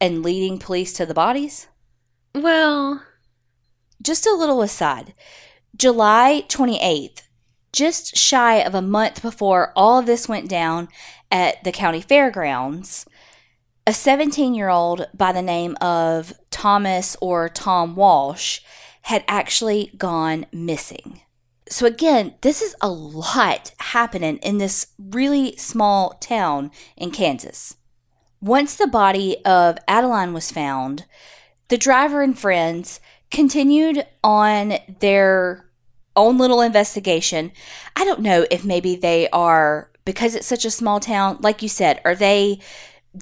And leading police to the bodies? Well, just a little aside. July twenty-eighth. Just shy of a month before all of this went down at the county fairgrounds, a seventeen-year-old by the name of Thomas or Tom Walsh had actually gone missing. So again, this is a lot happening in this really small town in Kansas. Once the body of Adeline was found, the driver and friends continued on their own little investigation. I don't know if maybe they are, because it's such a small town, like you said, are they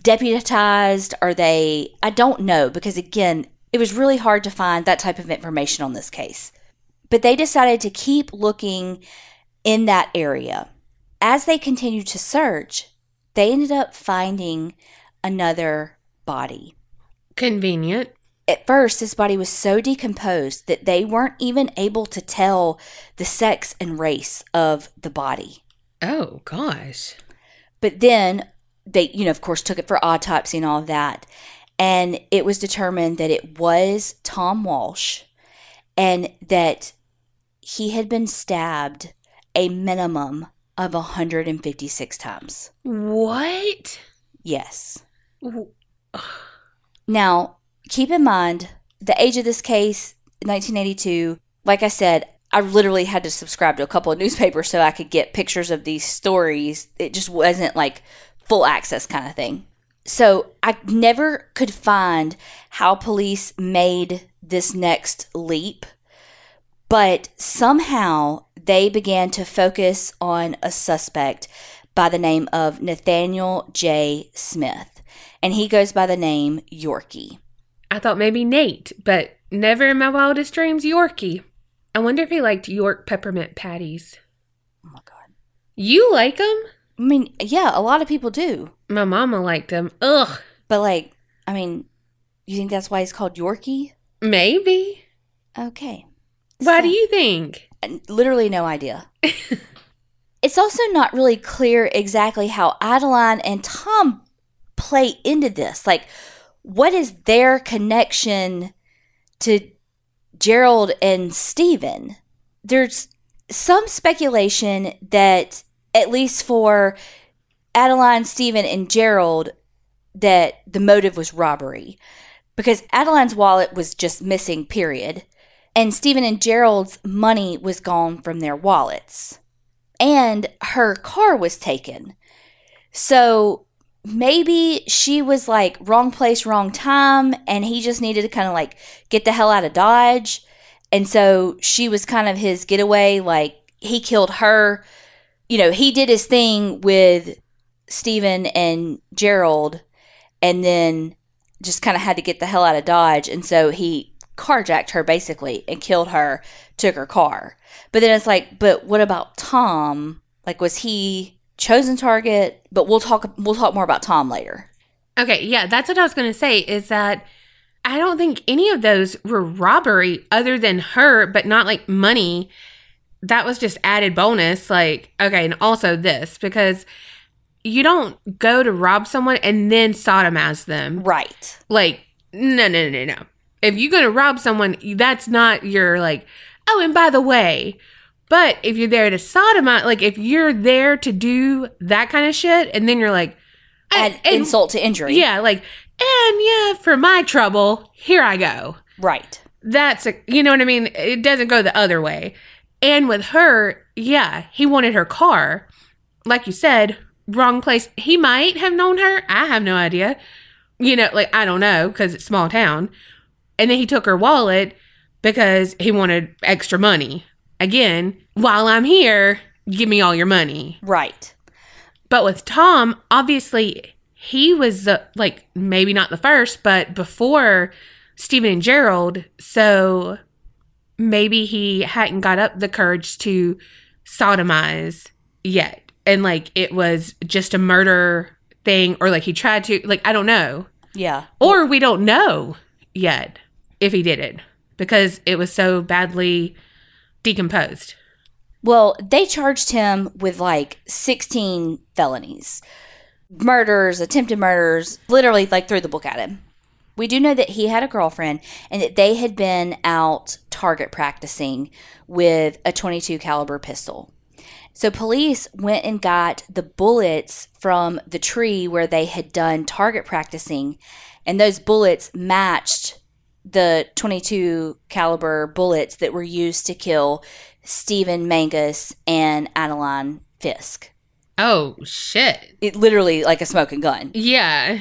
deputized? Are they, I don't know, because again, It was really hard to find that type of information on this case. But they decided to keep looking in that area. As they continued to search, they ended up finding another body. Convenient. At first, this body was so decomposed that they weren't even able to tell the sex and race of the body. Oh, gosh. But then they, you know, of course, took it for autopsy and all of that. And it was determined that it was Tom Walsh and that he had been stabbed a minimum of one hundred fifty-six times. What? Yes. Now, keep in mind, the age of this case, nineteen eighty-two, like I said, I literally had to subscribe to a couple of newspapers so I could get pictures of these stories. It just wasn't like full access kind of thing. So I never could find how police made this next leap, but somehow they began to focus on a suspect by the name of Nathaniel J. Smith, and he goes by the name Yorkie. I thought maybe Nate, but never in my wildest dreams, Yorkie. I wonder if he liked York peppermint patties. Oh, my God. You like them? I mean, yeah, a lot of people do. My mama liked them. Ugh. But, like, I mean, you think that's why he's called Yorkie? Maybe. Okay. Why so, do you think? Literally no idea. It's also not really clear exactly how Adeline and Tom play into this. Like, what is their connection to Gerald and Stephen? There's some speculation that, at least for Adeline, Stephen, and Gerald, that the motive was robbery. Because Adeline's wallet was just missing, period. And Stephen and Gerald's money was gone from their wallets. And her car was taken. So maybe she was like wrong place, wrong time. And he just needed to kind of like get the hell out of Dodge. And so she was kind of his getaway. Like he killed her. You know, he did his thing with Stephen and Gerald. And then just kind of had to get the hell out of Dodge. And so he carjacked her basically and killed her, took her car. But then it's like, but what about Tom? Like, was he chosen target? But we'll talk we'll talk more about Tom later. Okay, yeah, that's what I was going to say, is that I don't think any of those were robbery other than her, but not like money. That was just added bonus, like, okay, and also this, because you don't go to rob someone and then sodomize them. Right. Like, no, no, no, no. If you're going to rob someone, that's not your, like, oh, and by the way. But if you're there to sodomize, like, if you're there to do that kind of shit, and then you're like... Add and, and, insult to injury. Yeah, like, and yeah, for my trouble, here I go. Right. That's, a, you know what I mean? It doesn't go the other way. And with her, yeah, he wanted her car. Like you said, wrong place. He might have known her. I have no idea. You know, like, I don't know, because it's small town. And then he took her wallet because he wanted extra money. Again, while I'm here, give me all your money. Right. But with Tom, obviously, he was, uh, like, maybe not the first, but before Stephen and Gerald. So maybe he hadn't got up the courage to sodomize yet. And, like, it was just a murder thing, or, like, he tried to, like, I don't know. Yeah. Or we don't know yet. If he did it, because it was so badly decomposed. Well, they charged him with like sixteen felonies, murders, attempted murders, literally like threw the book at him. We do know that he had a girlfriend and that they had been out target practicing with a twenty-two caliber pistol. So police went and got the bullets from the tree where they had done target practicing, and those bullets matched the twenty-two caliber bullets that were used to kill Stephen Mangus and Adeline Fisk. Oh, shit. It literally like a smoking gun. Yeah.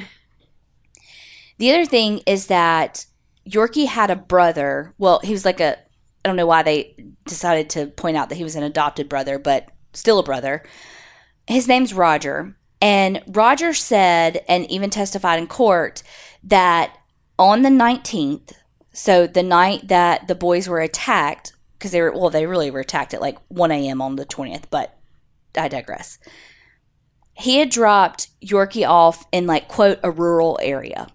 The other thing is that Yorkie had a brother. Well, he was like a, I don't know why they decided to point out that he was an adopted brother, but still a brother. His name's Roger. And Roger said, and even testified in court, that on the nineteenth, So the night that the boys were attacked, because they were, well, they really were attacked at like one a.m. on the twentieth, but I digress. He had dropped Yorkie off in like, quote, a rural area.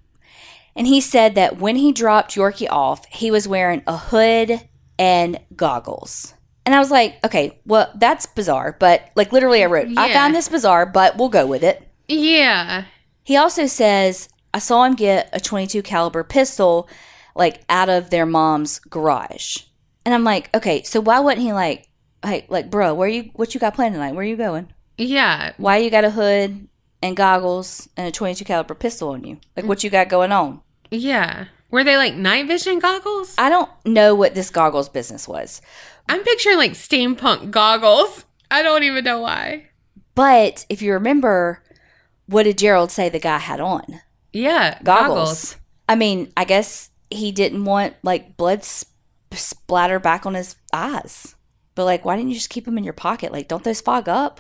And he said that when he dropped Yorkie off, he was wearing a hood and goggles. And I was like, okay, well, that's bizarre. But like literally I wrote, yeah. I found this bizarre, but we'll go with it. Yeah. He also says, I saw him get a twenty-two caliber pistol like out of their mom's garage. And I'm like, okay, so why wouldn't he like, hey, like, bro, where you, what you got planned tonight? Where are you going? Yeah. Why you got a hood and goggles and a twenty-two caliber pistol on you? Like, what you got going on? Yeah. Were they like night vision goggles? I don't know what this goggles business was. I'm picturing like steampunk goggles. I don't even know why. But if you remember, what did Gerald say the guy had on? Yeah. Goggles. goggles. I mean, I guess he didn't want like blood sp- splatter back on his eyes. But like, why didn't you just keep them in your pocket? Like, don't those fog up?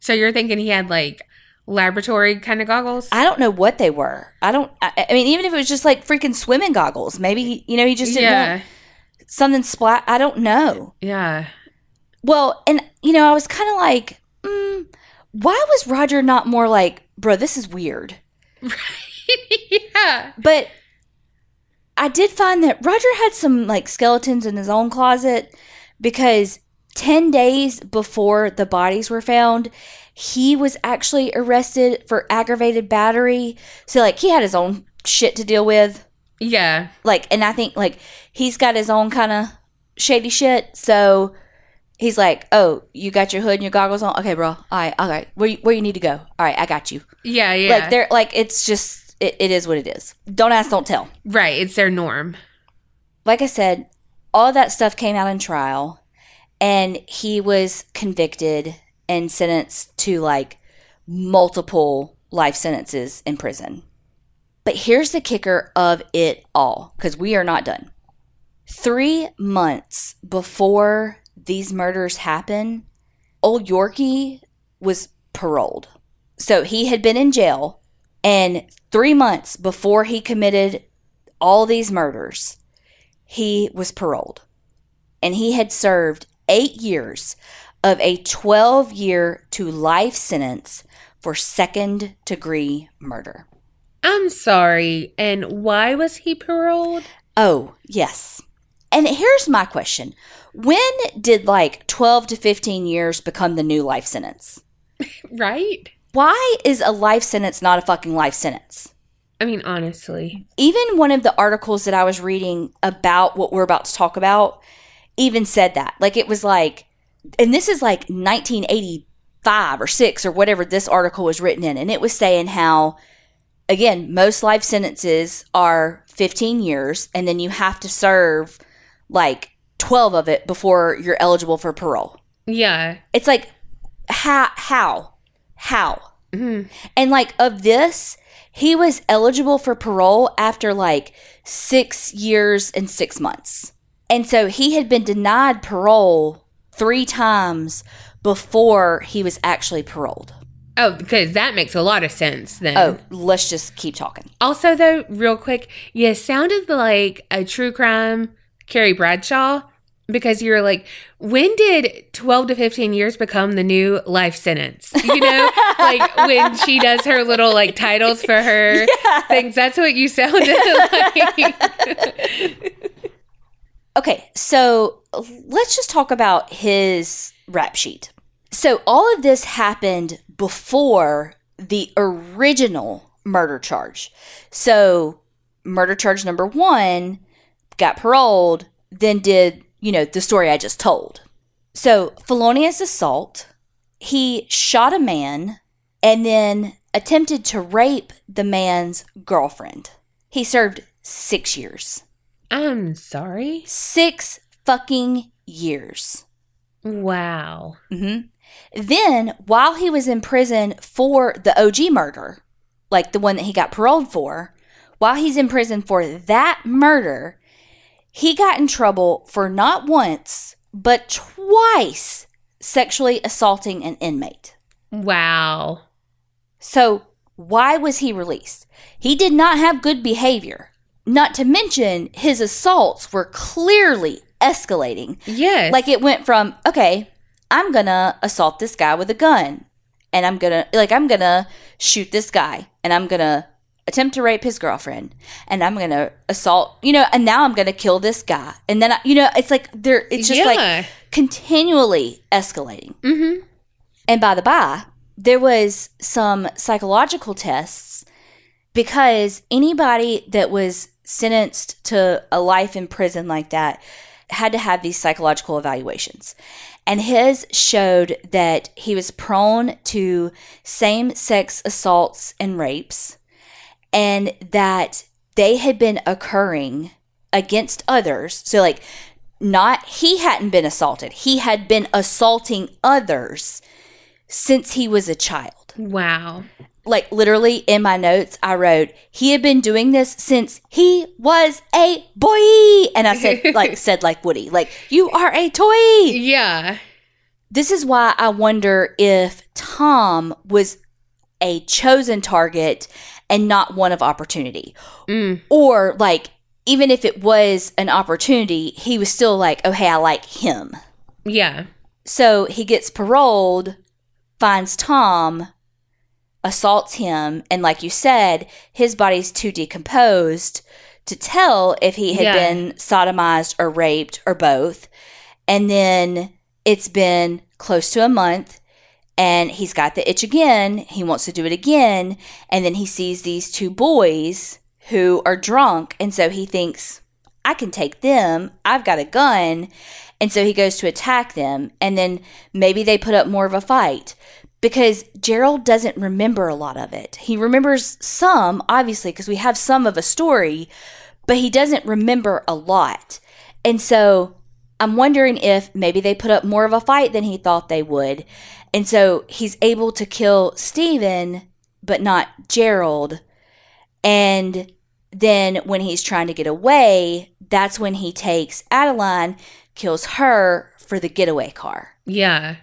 So you're thinking he had like laboratory kind of goggles? I don't know what they were. I don't, I, I mean, even if it was just like freaking swimming goggles, maybe, he, you know, he just didn't yeah. want something splat. I don't know. Yeah. Well, and, you know, I was kind of like, mm, why was Roger not more like, bro, this is weird? Right. Yeah. But I did find that Roger had some like skeletons in his own closet because ten days before the bodies were found, he was actually arrested for aggravated battery. So, like, he had his own shit to deal with. Yeah. Like, and I think, like, he's got his own kind of shady shit. So, he's like, oh, you got your hood and your goggles on? Okay, bro. All right. All right. Where you, where you need to go? All right. I got you. Yeah, yeah. Like, they're, like, it's just, it, it is what it is. Don't ask, don't tell. Right. It's their norm. Like I said, all that stuff came out in trial. And he was convicted and sentenced to, like, multiple life sentences in prison. But here's the kicker of it all, because we are not done. Three months before these murders happened, old Yorkie was paroled. So he had been in jail, and three months before he committed all these murders, he was paroled. And he had served eight years of a twelve-year to life sentence for second-degree murder. I'm sorry. And why was he paroled? Oh, yes. And here's my question. When did, like, twelve to fifteen years become the new life sentence? Right? Why is a life sentence not a fucking life sentence? I mean, honestly. Even one of the articles that I was reading about what we're about to talk about even said that. Like, it was like, and this is like nineteen eighty-five or six or whatever this article was written in. And it was saying how, again, most life sentences are fifteen years and then you have to serve like twelve of it before you're eligible for parole. Yeah. It's like, how, how, how? Mm-hmm. And like of this, he was eligible for parole after like six years and six months. And so he had been denied parole three times before he was actually paroled. Oh, because that makes a lot of sense then. Oh, let's just keep talking. Also, though, real quick, you sounded like a true crime Carrie Bradshaw because you were like, when did twelve to fifteen years become the new life sentence? You know, like when she does her little like titles for her yeah. things. That's what you sounded like. Okay, so let's just talk about his rap sheet. So all of this happened before the original murder charge. So murder charge number one got paroled, then did, you know, the story I just told. So felonious assault, he shot a man and then attempted to rape the man's girlfriend. He served six years. I'm sorry? Six fucking years. Wow. Mm-hmm. Then, while he was in prison for the O G murder, like the one that he got paroled for, while he's in prison for that murder, he got in trouble for not once, but twice sexually assaulting an inmate. Wow. So, why was he released? He did not have good behavior. Not to mention, his assaults were clearly escalating. Yes. Like, it went from, okay, I'm going to assault this guy with a gun. And I'm going to, like, I'm going to shoot this guy. And I'm going to attempt to rape his girlfriend. And I'm going to assault, you know, and now I'm going to kill this guy. And then, I, you know, it's like, they're, it's just yeah. like continually escalating. Mm-hmm. And by the by, there was some psychological tests because anybody that was sentenced to a life in prison like that had to have these psychological evaluations. And his showed that he was prone to same-sex assaults and rapes and that they had been occurring against others. So, like, not he hadn't been assaulted. He had been assaulting others since he was a child. Wow. Like, literally in my notes, I wrote, he had been doing this since he was a boy. And I said, like, said like Woody, like, you are a toy. Yeah. This is why I wonder if Tom was a chosen target and not one of opportunity. Mm. Or, like, even if it was an opportunity, he was still like, oh, hey, I like him. Yeah. So he gets paroled, finds Tom, assaults him, and like you said, his body's too decomposed to tell if he had yeah. been sodomized or raped or both. And then it's been close to a month and he's got the itch again. He wants to do it again. And then he sees these two boys who are drunk. And so he thinks, I can take them. I've got a gun. And so he goes to attack them. And then maybe they put up more of a fight. Because Gerald doesn't remember a lot of it. He remembers some, obviously, because we have some of a story, but he doesn't remember a lot. And so I'm wondering if maybe they put up more of a fight than he thought they would. And so he's able to kill Stephen, but not Gerald. And then when he's trying to get away, that's when he takes Adeline, kills her for the getaway car. Yeah.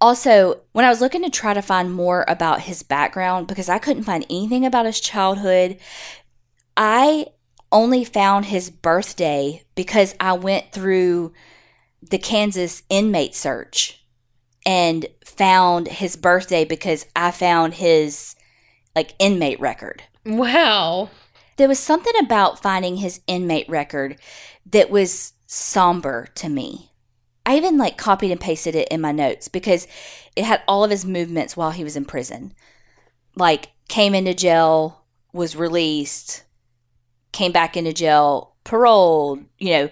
Also, when I was looking to try to find more about his background, because I couldn't find anything about his childhood, I only found his birthday because I went through the Kansas inmate search and found his birthday because I found his, like, inmate record. Wow. There was something about finding his inmate record that was somber to me. I even, like, copied and pasted it in my notes because it had all of his movements while he was in prison. Like, came into jail, was released, came back into jail, paroled, you know,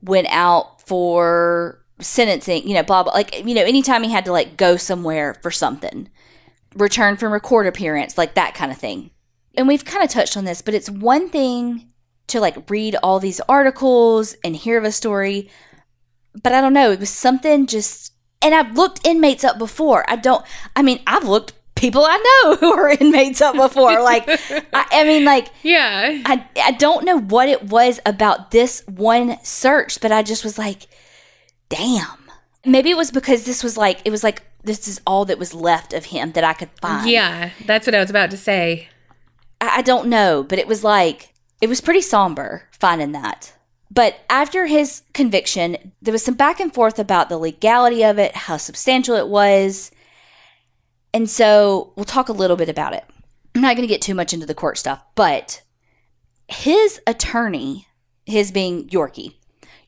went out for sentencing, you know, blah, blah. Like, you know, anytime he had to, like, go somewhere for something. Return from a court appearance, like, that kind of thing. And we've kind of touched on this, but it's one thing to, like, read all these articles and hear of a story. But I don't know. It was something just, and I've looked inmates up before. I don't, I mean, I've looked people I know who are inmates up before. Like, I, I mean, like, yeah. I, I don't know what it was about this one search, but I just was like, damn. Maybe it was because this was like, it was like, this is all that was left of him that I could find. Yeah, that's what I was about to say. I, I don't know, but it was like, it was pretty somber finding that. But after his conviction, there was some back and forth about the legality of it, how substantial it was. And so we'll talk a little bit about it. I'm not going to get too much into the court stuff, but his attorney, his being Yorkie,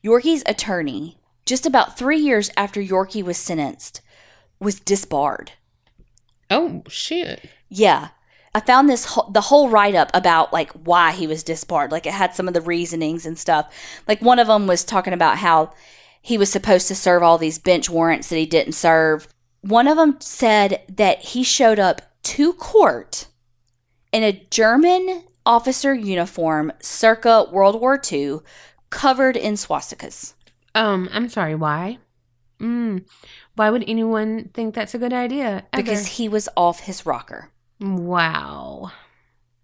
Yorkie's attorney, just about three years after Yorkie was sentenced, was disbarred. Oh, shit. Yeah. I found this ho- the whole write-up about, like, why he was disbarred. Like, it had some of the reasonings and stuff. Like, one of them was talking about how he was supposed to serve all these bench warrants that he didn't serve. One of them said that he showed up to court in a German officer uniform circa World War Two covered in swastikas. Um, I'm sorry, why? Mm, why would anyone think that's a good idea ever? Because he was off his rocker. Wow.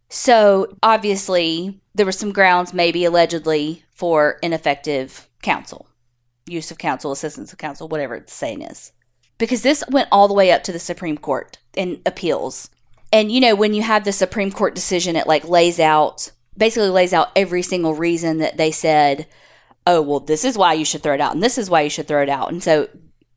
So, obviously, there were some grounds, maybe allegedly, for ineffective counsel. Use of counsel, assistance of counsel, whatever the saying is. Because this went all the way up to the Supreme Court in appeals. And, you know, when you have the Supreme Court decision, it, like, lays out basically lays out every single reason that they said, oh, well, this is why you should throw it out, and this is why you should throw it out. And so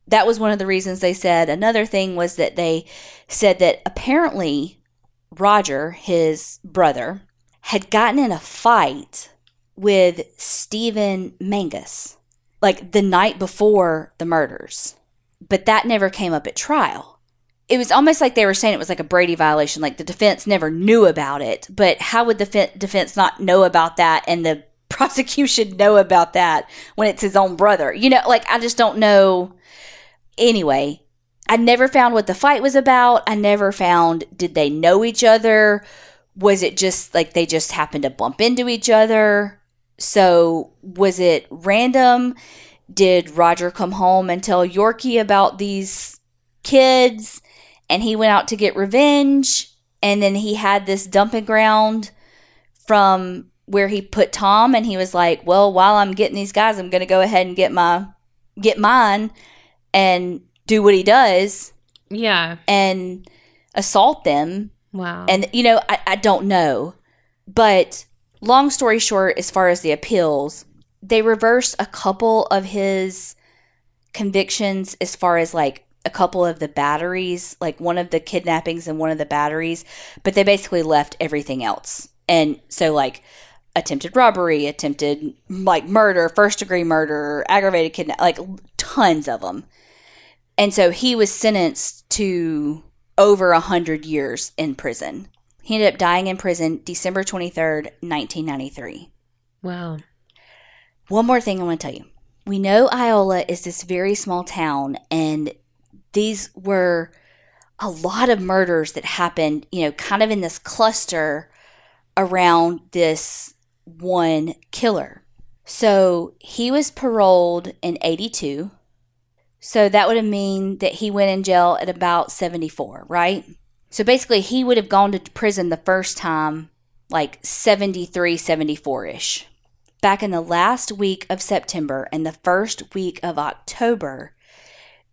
that was one of the reasons they said. Another thing was that they said that apparently Roger, his brother, had gotten in a fight with Stephen Mangus, like the night before the murders. But that never came up at trial. It was almost like they were saying it was like a Brady violation, like the defense never knew about it. But how would the fe- defense not know about that and the prosecution know about that when it's his own brother? You know, like, I just don't know. Anyway, I never found what the fight was about. I never found, did they know each other? Was it just like they just happened to bump into each other? So was it random? Did Roger come home and tell Yorkie about these kids and he went out to get revenge? And then he had this dumping ground from where he put Tom, and he was like, well, while I'm getting these guys, I'm going to go ahead and get my get mine and do what he does. Yeah. And assault them. Wow. And, you know, I, I don't know. But long story short, as far as the appeals, they reversed a couple of his convictions as far as, like, a couple of the batteries, like one of the kidnappings and one of the batteries. But they basically left everything else. And so, like, attempted robbery, attempted, like, murder, first-degree murder, aggravated kidnap, like, tons of them. And so he was sentenced to over one hundred years in prison. He ended up dying in prison December twenty-third, nineteen ninety-three. Wow. One more thing I want to tell you. We know Iola is this very small town, and these were a lot of murders that happened, you know, kind of in this cluster around this one killer. So he was paroled in eighty-two. So that would have mean that he went in jail at about seventy-four, right? So basically he would have gone to prison the first time like seventy-three, seventy-four-ish. Back in the last week of September and the first week of October,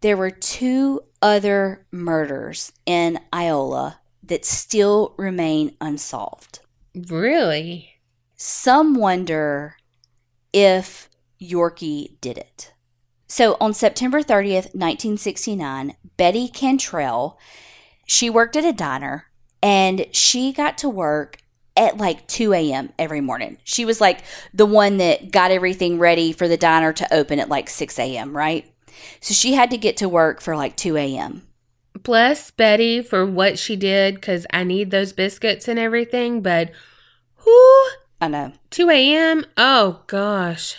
there were two other murders in Iola that still remain unsolved. Really? Some wonder if Yorkie did it. So on September thirtieth, nineteen sixty-nine, Betty Cantrell, she worked at a diner, and she got to work at like two a.m. every morning. She was like the one that got everything ready for the diner to open at like six a.m., right? So she had to get to work for like two a.m. Bless Betty for what she did, because I need those biscuits and everything, but whoo. I know. two a.m.? Oh, gosh.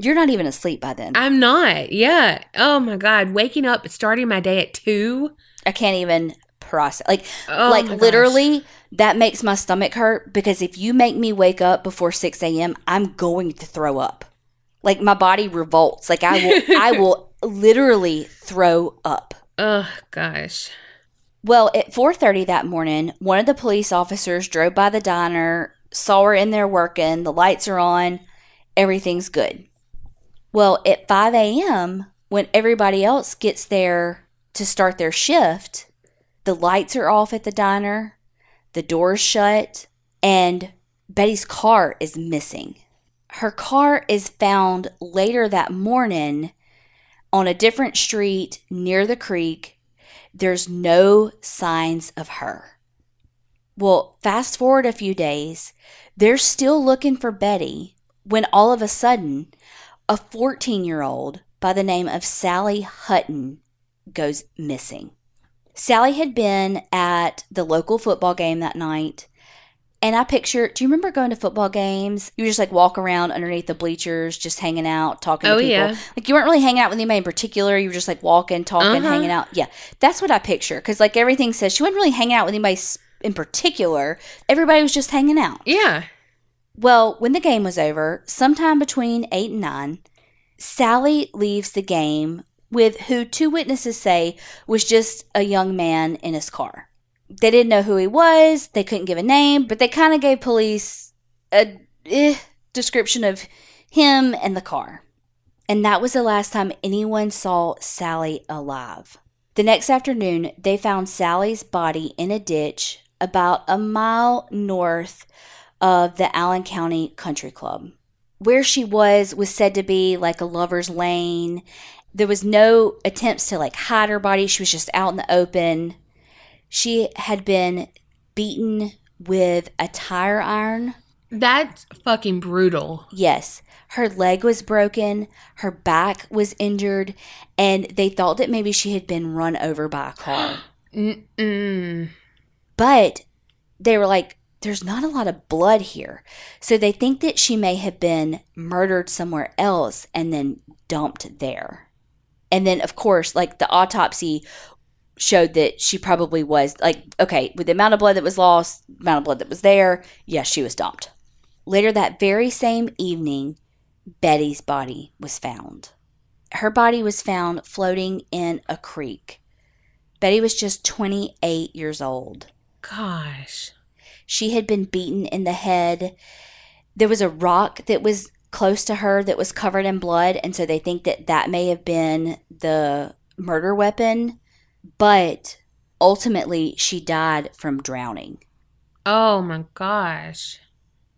You're not even asleep by then. I'm not. Yeah. Oh, my God. Waking up, starting my day at two. I can't even process. Like, oh like literally, gosh. That makes my stomach hurt, because if you make me wake up before six a.m., I'm going to throw up. Like, my body revolts. Like, I will, I will literally throw up. Oh, gosh. Well, at four thirty that morning, one of the police officers drove by the diner, saw her in there working, the lights are on, everything's good. Well, at five a.m., when everybody else gets there to start their shift, the lights are off at the diner, the door's shut, and Betty's car is missing. Her car is found later that morning on a different street near the creek. There's no signs of her. Well, fast forward a few days, they're still looking for Betty when all of a sudden, a fourteen-year-old by the name of Sally Hutton goes missing. Sally had been at the local football game that night, and I picture, do you remember going to football games? You just, like, walk around underneath the bleachers, just hanging out, talking oh, to people. Yeah. Like, you weren't really hanging out with anybody in particular. You were just, like, walking, talking, uh-huh. hanging out. Yeah, that's what I picture, because, like, everything says she wasn't really hanging out with anybody in particular. Everybody was just hanging out. Yeah. Well, when the game was over, sometime between eight and nine, Sally leaves the game with who two witnesses say was just a young man in his car. They didn't know who he was. They couldn't give a name, but they kind of gave police a eh, description of him and the car. And that was the last time anyone saw Sally alive. The next afternoon, they found Sally's body in a ditch about a mile north of the Allen County Country Club. Where she was was said to be like a lover's lane. There was no attempts to like hide her body. She was just out in the open. She had been beaten with a tire iron. That's fucking brutal. Yes. Her leg was broken. Her back was injured. And they thought that maybe she had been run over by a car. Mm-mm. But they were like, there's not a lot of blood here. So they think that she may have been murdered somewhere else and then dumped there. And then, of course, like the autopsy showed that she probably was, like, okay, with the amount of blood that was lost, amount of blood that was there, yes, she was dumped. Later that very same evening, Betty's body was found. Her body was found floating in a creek. Betty was just twenty-eight years old. Gosh. She had been beaten in the head. There was a rock that was close to her that was covered in blood, and so they think that that may have been the murder weapon. But ultimately, she died from drowning. Oh, my gosh.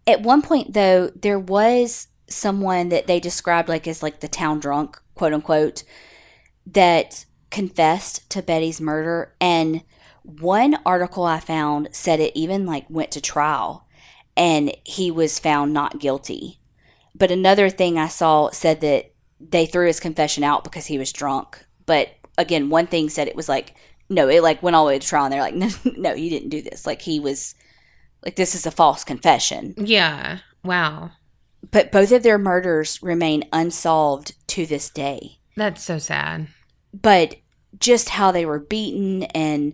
At one point, though, there was someone that they described like as like the town drunk, quote unquote, that confessed to Betty's murder. And one article I found said it even like went to trial and he was found not guilty. But another thing I saw said that they threw his confession out because he was drunk. But again, one thing said it was like, no, it like went all the way to trial and they're like, no, no, you didn't do this. Like he was, like this is a false confession. Yeah. Wow. But both of their murders remain unsolved to this day. That's so sad. But just how they were beaten and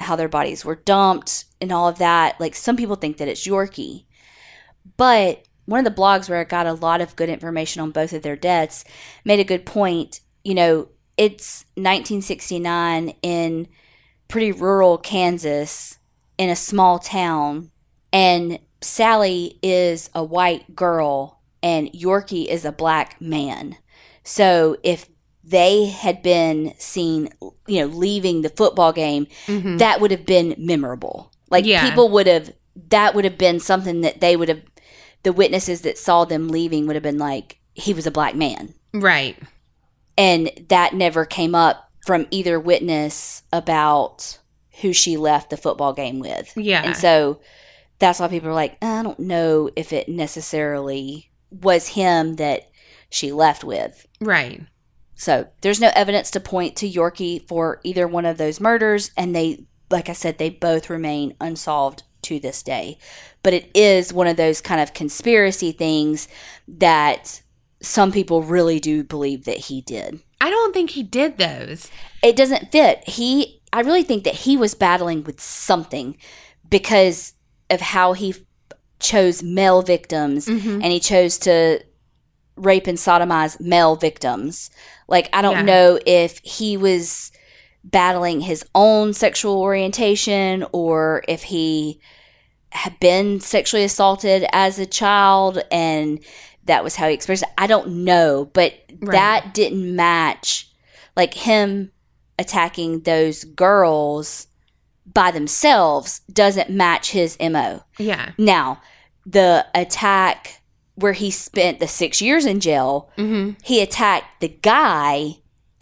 how their bodies were dumped and all of that. Like some people think that it's Yorkie. But one of the blogs where I got a lot of good information on both of their deaths made a good point, you know, it's nineteen sixty-nine in pretty rural Kansas in a small town, and Sally is a white girl and Yorkie is a black man. So if they had been seen, you know, leaving the football game, mm-hmm. that would have been memorable. Like yeah. people would have, that would have been something that they would have, the witnesses that saw them leaving would have been like, he was a black man. Right. And that never came up from either witness about who she left the football game with. Yeah. And so that's why people are like, I don't know if it necessarily was him that she left with. Right. So there's no evidence to point to Yorkie for either one of those murders. And they, like I said, they both remain unsolved to this day. But it is one of those kind of conspiracy things that some people really do believe that he did. I don't think he did those. It doesn't fit. He, I really think that he was battling with something because of how he chose male victims mm-hmm. and he chose to rape and sodomize male victims. Like, I don't yeah. know if he was battling his own sexual orientation or if he had been sexually assaulted as a child and that was how he experienced it. I don't know, but right. that didn't match, like, him attacking those girls by themselves doesn't match his M O. Yeah. Now, the attack where he spent the six years in jail, mm-hmm. he attacked the guy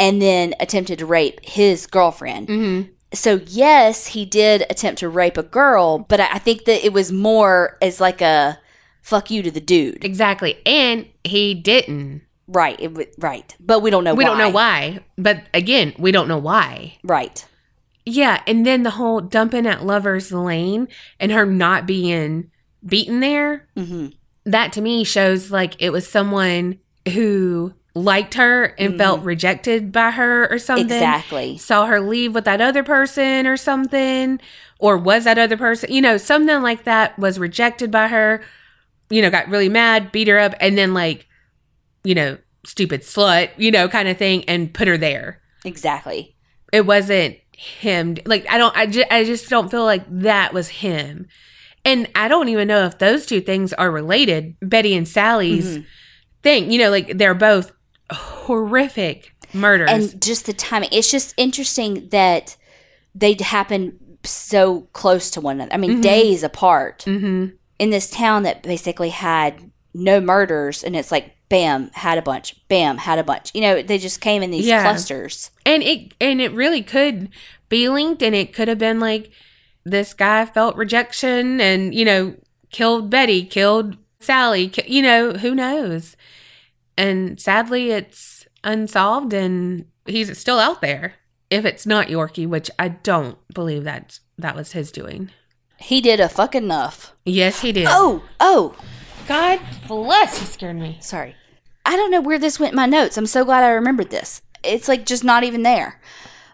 and then attempted to rape his girlfriend. Mm-hmm. So, yes, he did attempt to rape a girl, but I think that it was more as like a fuck you to the dude. Exactly. And he didn't. Right. It, right. But we don't know we why. We don't know why. But again, we don't know why. Right. Yeah. And then the whole dumping at Lover's Lane and her not being beaten there, mm-hmm. that to me shows like it was someone who liked her and mm-hmm. felt rejected by her or something. Exactly. Saw her leave with that other person or something, or was that other person, you know, something like that, was rejected by her. You know, got really mad, beat her up, and then like, you know, stupid slut, you know, kind of thing, and put her there. Exactly. It wasn't him. Like, I don't, I just, I just don't feel like that was him. And I don't even know if those two things are related. Betty and Sally's mm-hmm. thing, you know, like they're both horrific murders. And just the timing. It's just interesting that they happened so close to one another. I mean, mm-hmm. days apart. Mm-hmm. in this town that basically had no murders, and it's like, bam, had a bunch, bam, had a bunch. You know, they just came in these yeah. clusters. And it and it really could be linked, and it could have been like, this guy felt rejection and, you know, killed Betty, killed Sally, ki- you know, who knows? And sadly, it's unsolved, and he's still out there. If it's not Yorkie, which I don't believe that that was his doing. He did a fuck enough. Yes, he did. Oh, oh. God bless, he scared me. Sorry. I don't know where this went in my notes. I'm so glad I remembered this. It's like just not even there.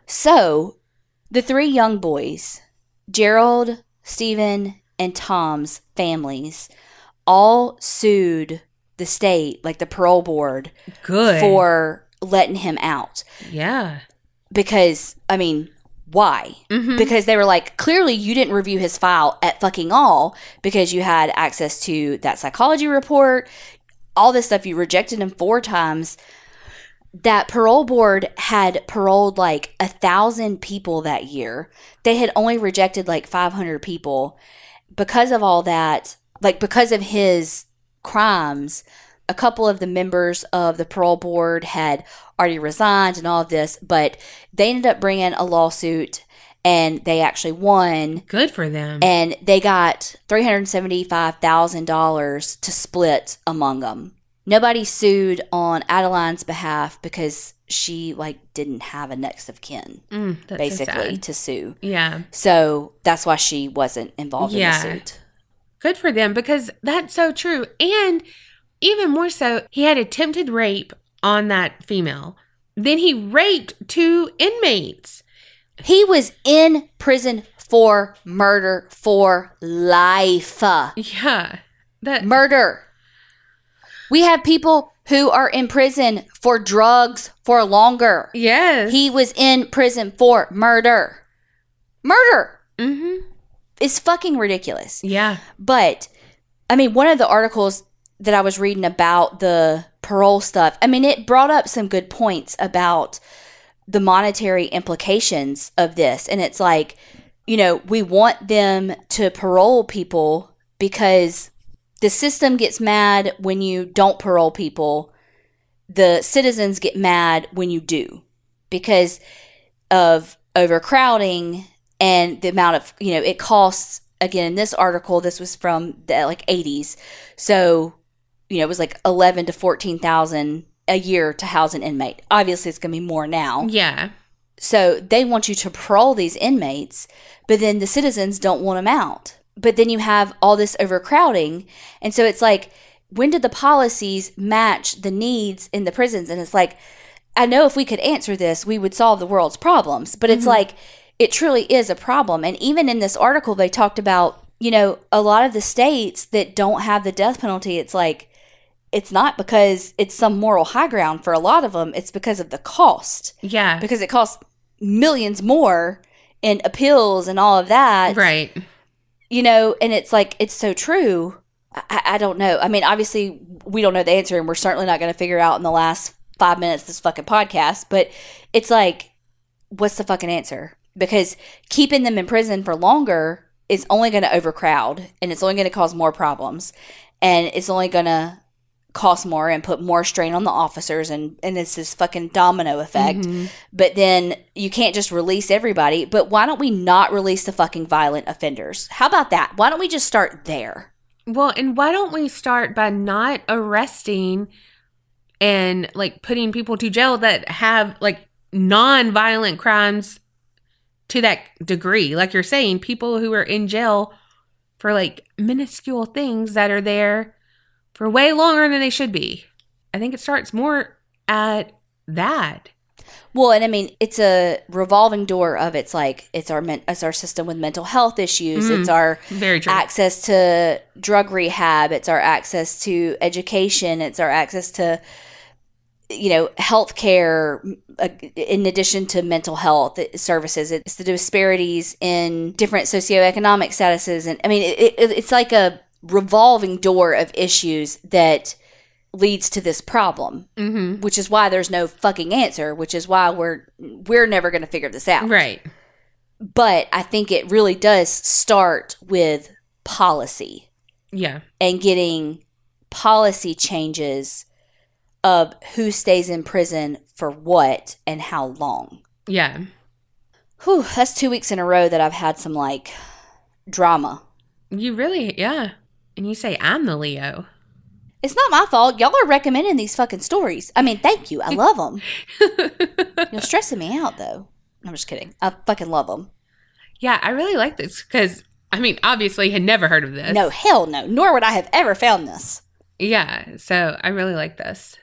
So, the three young boys, Gerald, Stephen, and Tom's families, all sued the state, like the parole board, Good. for letting him out. Yeah. Because, I mean, why? Mm-hmm. Because they were like, clearly you didn't review his file at fucking all because you had access to that psychology report, all this stuff. You rejected him four times. That parole board had paroled like a thousand people that year. They had only rejected like five hundred people. Because of all that, like because of his crimes, a couple of the members of the parole board had already resigned and all of this, but they ended up bringing a lawsuit, and they actually won. Good for them. And they got three hundred seventy-five thousand dollars to split among them. Nobody sued on Adeline's behalf because she like didn't have a next of kin, mm, that's basically, so to sue. Yeah. So that's why she wasn't involved yeah. in the suit. Good for them, because that's so true. And even more so, he had attempted rape on that female. Then he raped two inmates. He was in prison for murder for life. Yeah. That- murder. We have people who are in prison for drugs for longer. Yes. He was in prison for murder. Murder. Mm-hmm. It's fucking ridiculous. Yeah. But, I mean, one of the articles that I was reading about the parole stuff, I mean, it brought up some good points about the monetary implications of this. And it's like, you know, we want them to parole people because the system gets mad when you don't parole people. The citizens get mad when you do because of overcrowding and the amount of, you know, it costs. Again, in this article, this was from the like eighties. So, you know, it was like eleven to fourteen thousand a year to house an inmate. Obviously, it's going to be more now. Yeah. So they want you to parole these inmates, but then the citizens don't want them out. But then you have all this overcrowding, and so it's like, when did the policies match the needs in the prisons? And it's like, I know if we could answer this, we would solve the world's problems. But it's mm-hmm. like, it truly is a problem. And even in this article, they talked about, you know, a lot of the states that don't have the death penalty. It's like, it's not because it's some moral high ground for a lot of them. It's because of the cost. Yeah. Because it costs millions more in appeals and all of that. Right. You know, and it's like, it's so true. I, I don't know. I mean, obviously, we don't know the answer, and we're certainly not going to figure out in the last five minutes of this fucking podcast. But it's like, what's the fucking answer? Because keeping them in prison for longer is only going to overcrowd, and it's only going to cause more problems, and it's only going to cost more and put more strain on the officers, and, and it's this fucking domino effect. Mm-hmm. But then you can't just release everybody. But why don't we not release the fucking violent offenders? How about that? Why don't we just start there? Well, and why don't we start by not arresting and like putting people to jail that have like non-violent crimes to that degree? Like you're saying, people who are in jail for like minuscule things that are there for way longer than they should be. I think it starts more at that. Well, and I mean, it's a revolving door of it's like, it's our men- it's our system with mental health issues. Mm-hmm. It's our Very true. access to drug rehab. It's our access to education. It's our access to, you know, healthcare, uh, in addition to mental health services. It's the disparities in different socioeconomic statuses. And I mean, it, it, it's like a revolving door of issues that leads to this problem, mm-hmm. which is why there's no fucking answer, which is why we're, we're never going to figure this out. Right. But I think it really does start with policy. Yeah. And getting policy changes of who stays in prison for what and how long. Yeah. Whew, that's two weeks in a row that I've had some, like, drama. You really, yeah. And you say, I'm the Leo. It's not my fault. Y'all are recommending these fucking stories. I mean, thank you. I love them. You're stressing me out, though. I'm just kidding. I fucking love them. Yeah, I really like this because, I mean, obviously had never heard of this. No, hell no. Nor would I have ever found this. Yeah, so I really like this.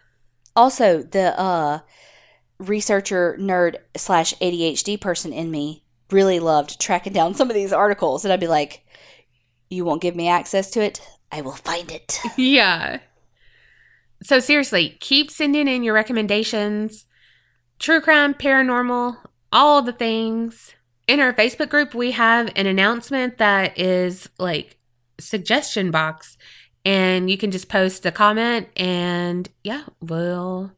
Also, the uh, researcher nerd slash A D H D person in me really loved tracking down some of these articles. And I'd be like, you won't give me access to it? I will find it. Yeah. So seriously, keep sending in your recommendations. True crime, paranormal, all the things. In our Facebook group, we have an announcement that is like suggestion box. And you can just post a comment and yeah, we'll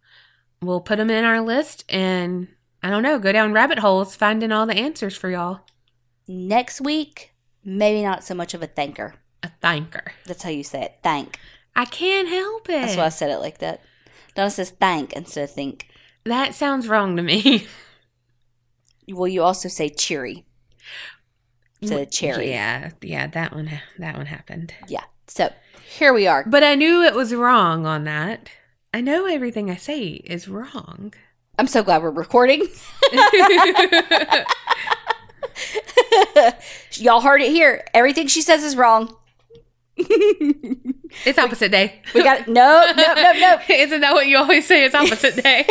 we'll put them in our list. And I don't know, go down rabbit holes, finding all the answers for y'all. Next week, maybe not so much of a thanker. A thanker. That's how you say it. Thank. I can't help it. That's why I said it like that. Donna says thank instead of think. That sounds wrong to me. Well, you also say cheery instead of cherry. Yeah, yeah, that one, that one happened. Yeah, so here we are. But I knew it was wrong on that. I know everything I say is wrong. I'm so glad we're recording. Y'all heard it here. Everything she says is wrong. It's opposite day. We got it. No, no, no, no. Isn't that what you always say? It's opposite day.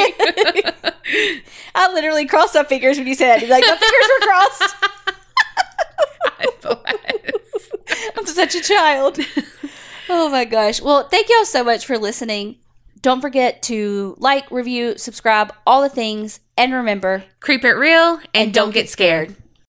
I literally crossed my fingers when you said that. You're like, my fingers were crossed. God, I'm such a child. Oh my gosh. Well, thank y'all so much for listening. Don't forget to like, review, subscribe, all the things. And remember, creep it real and, and don't, don't get scared. scared.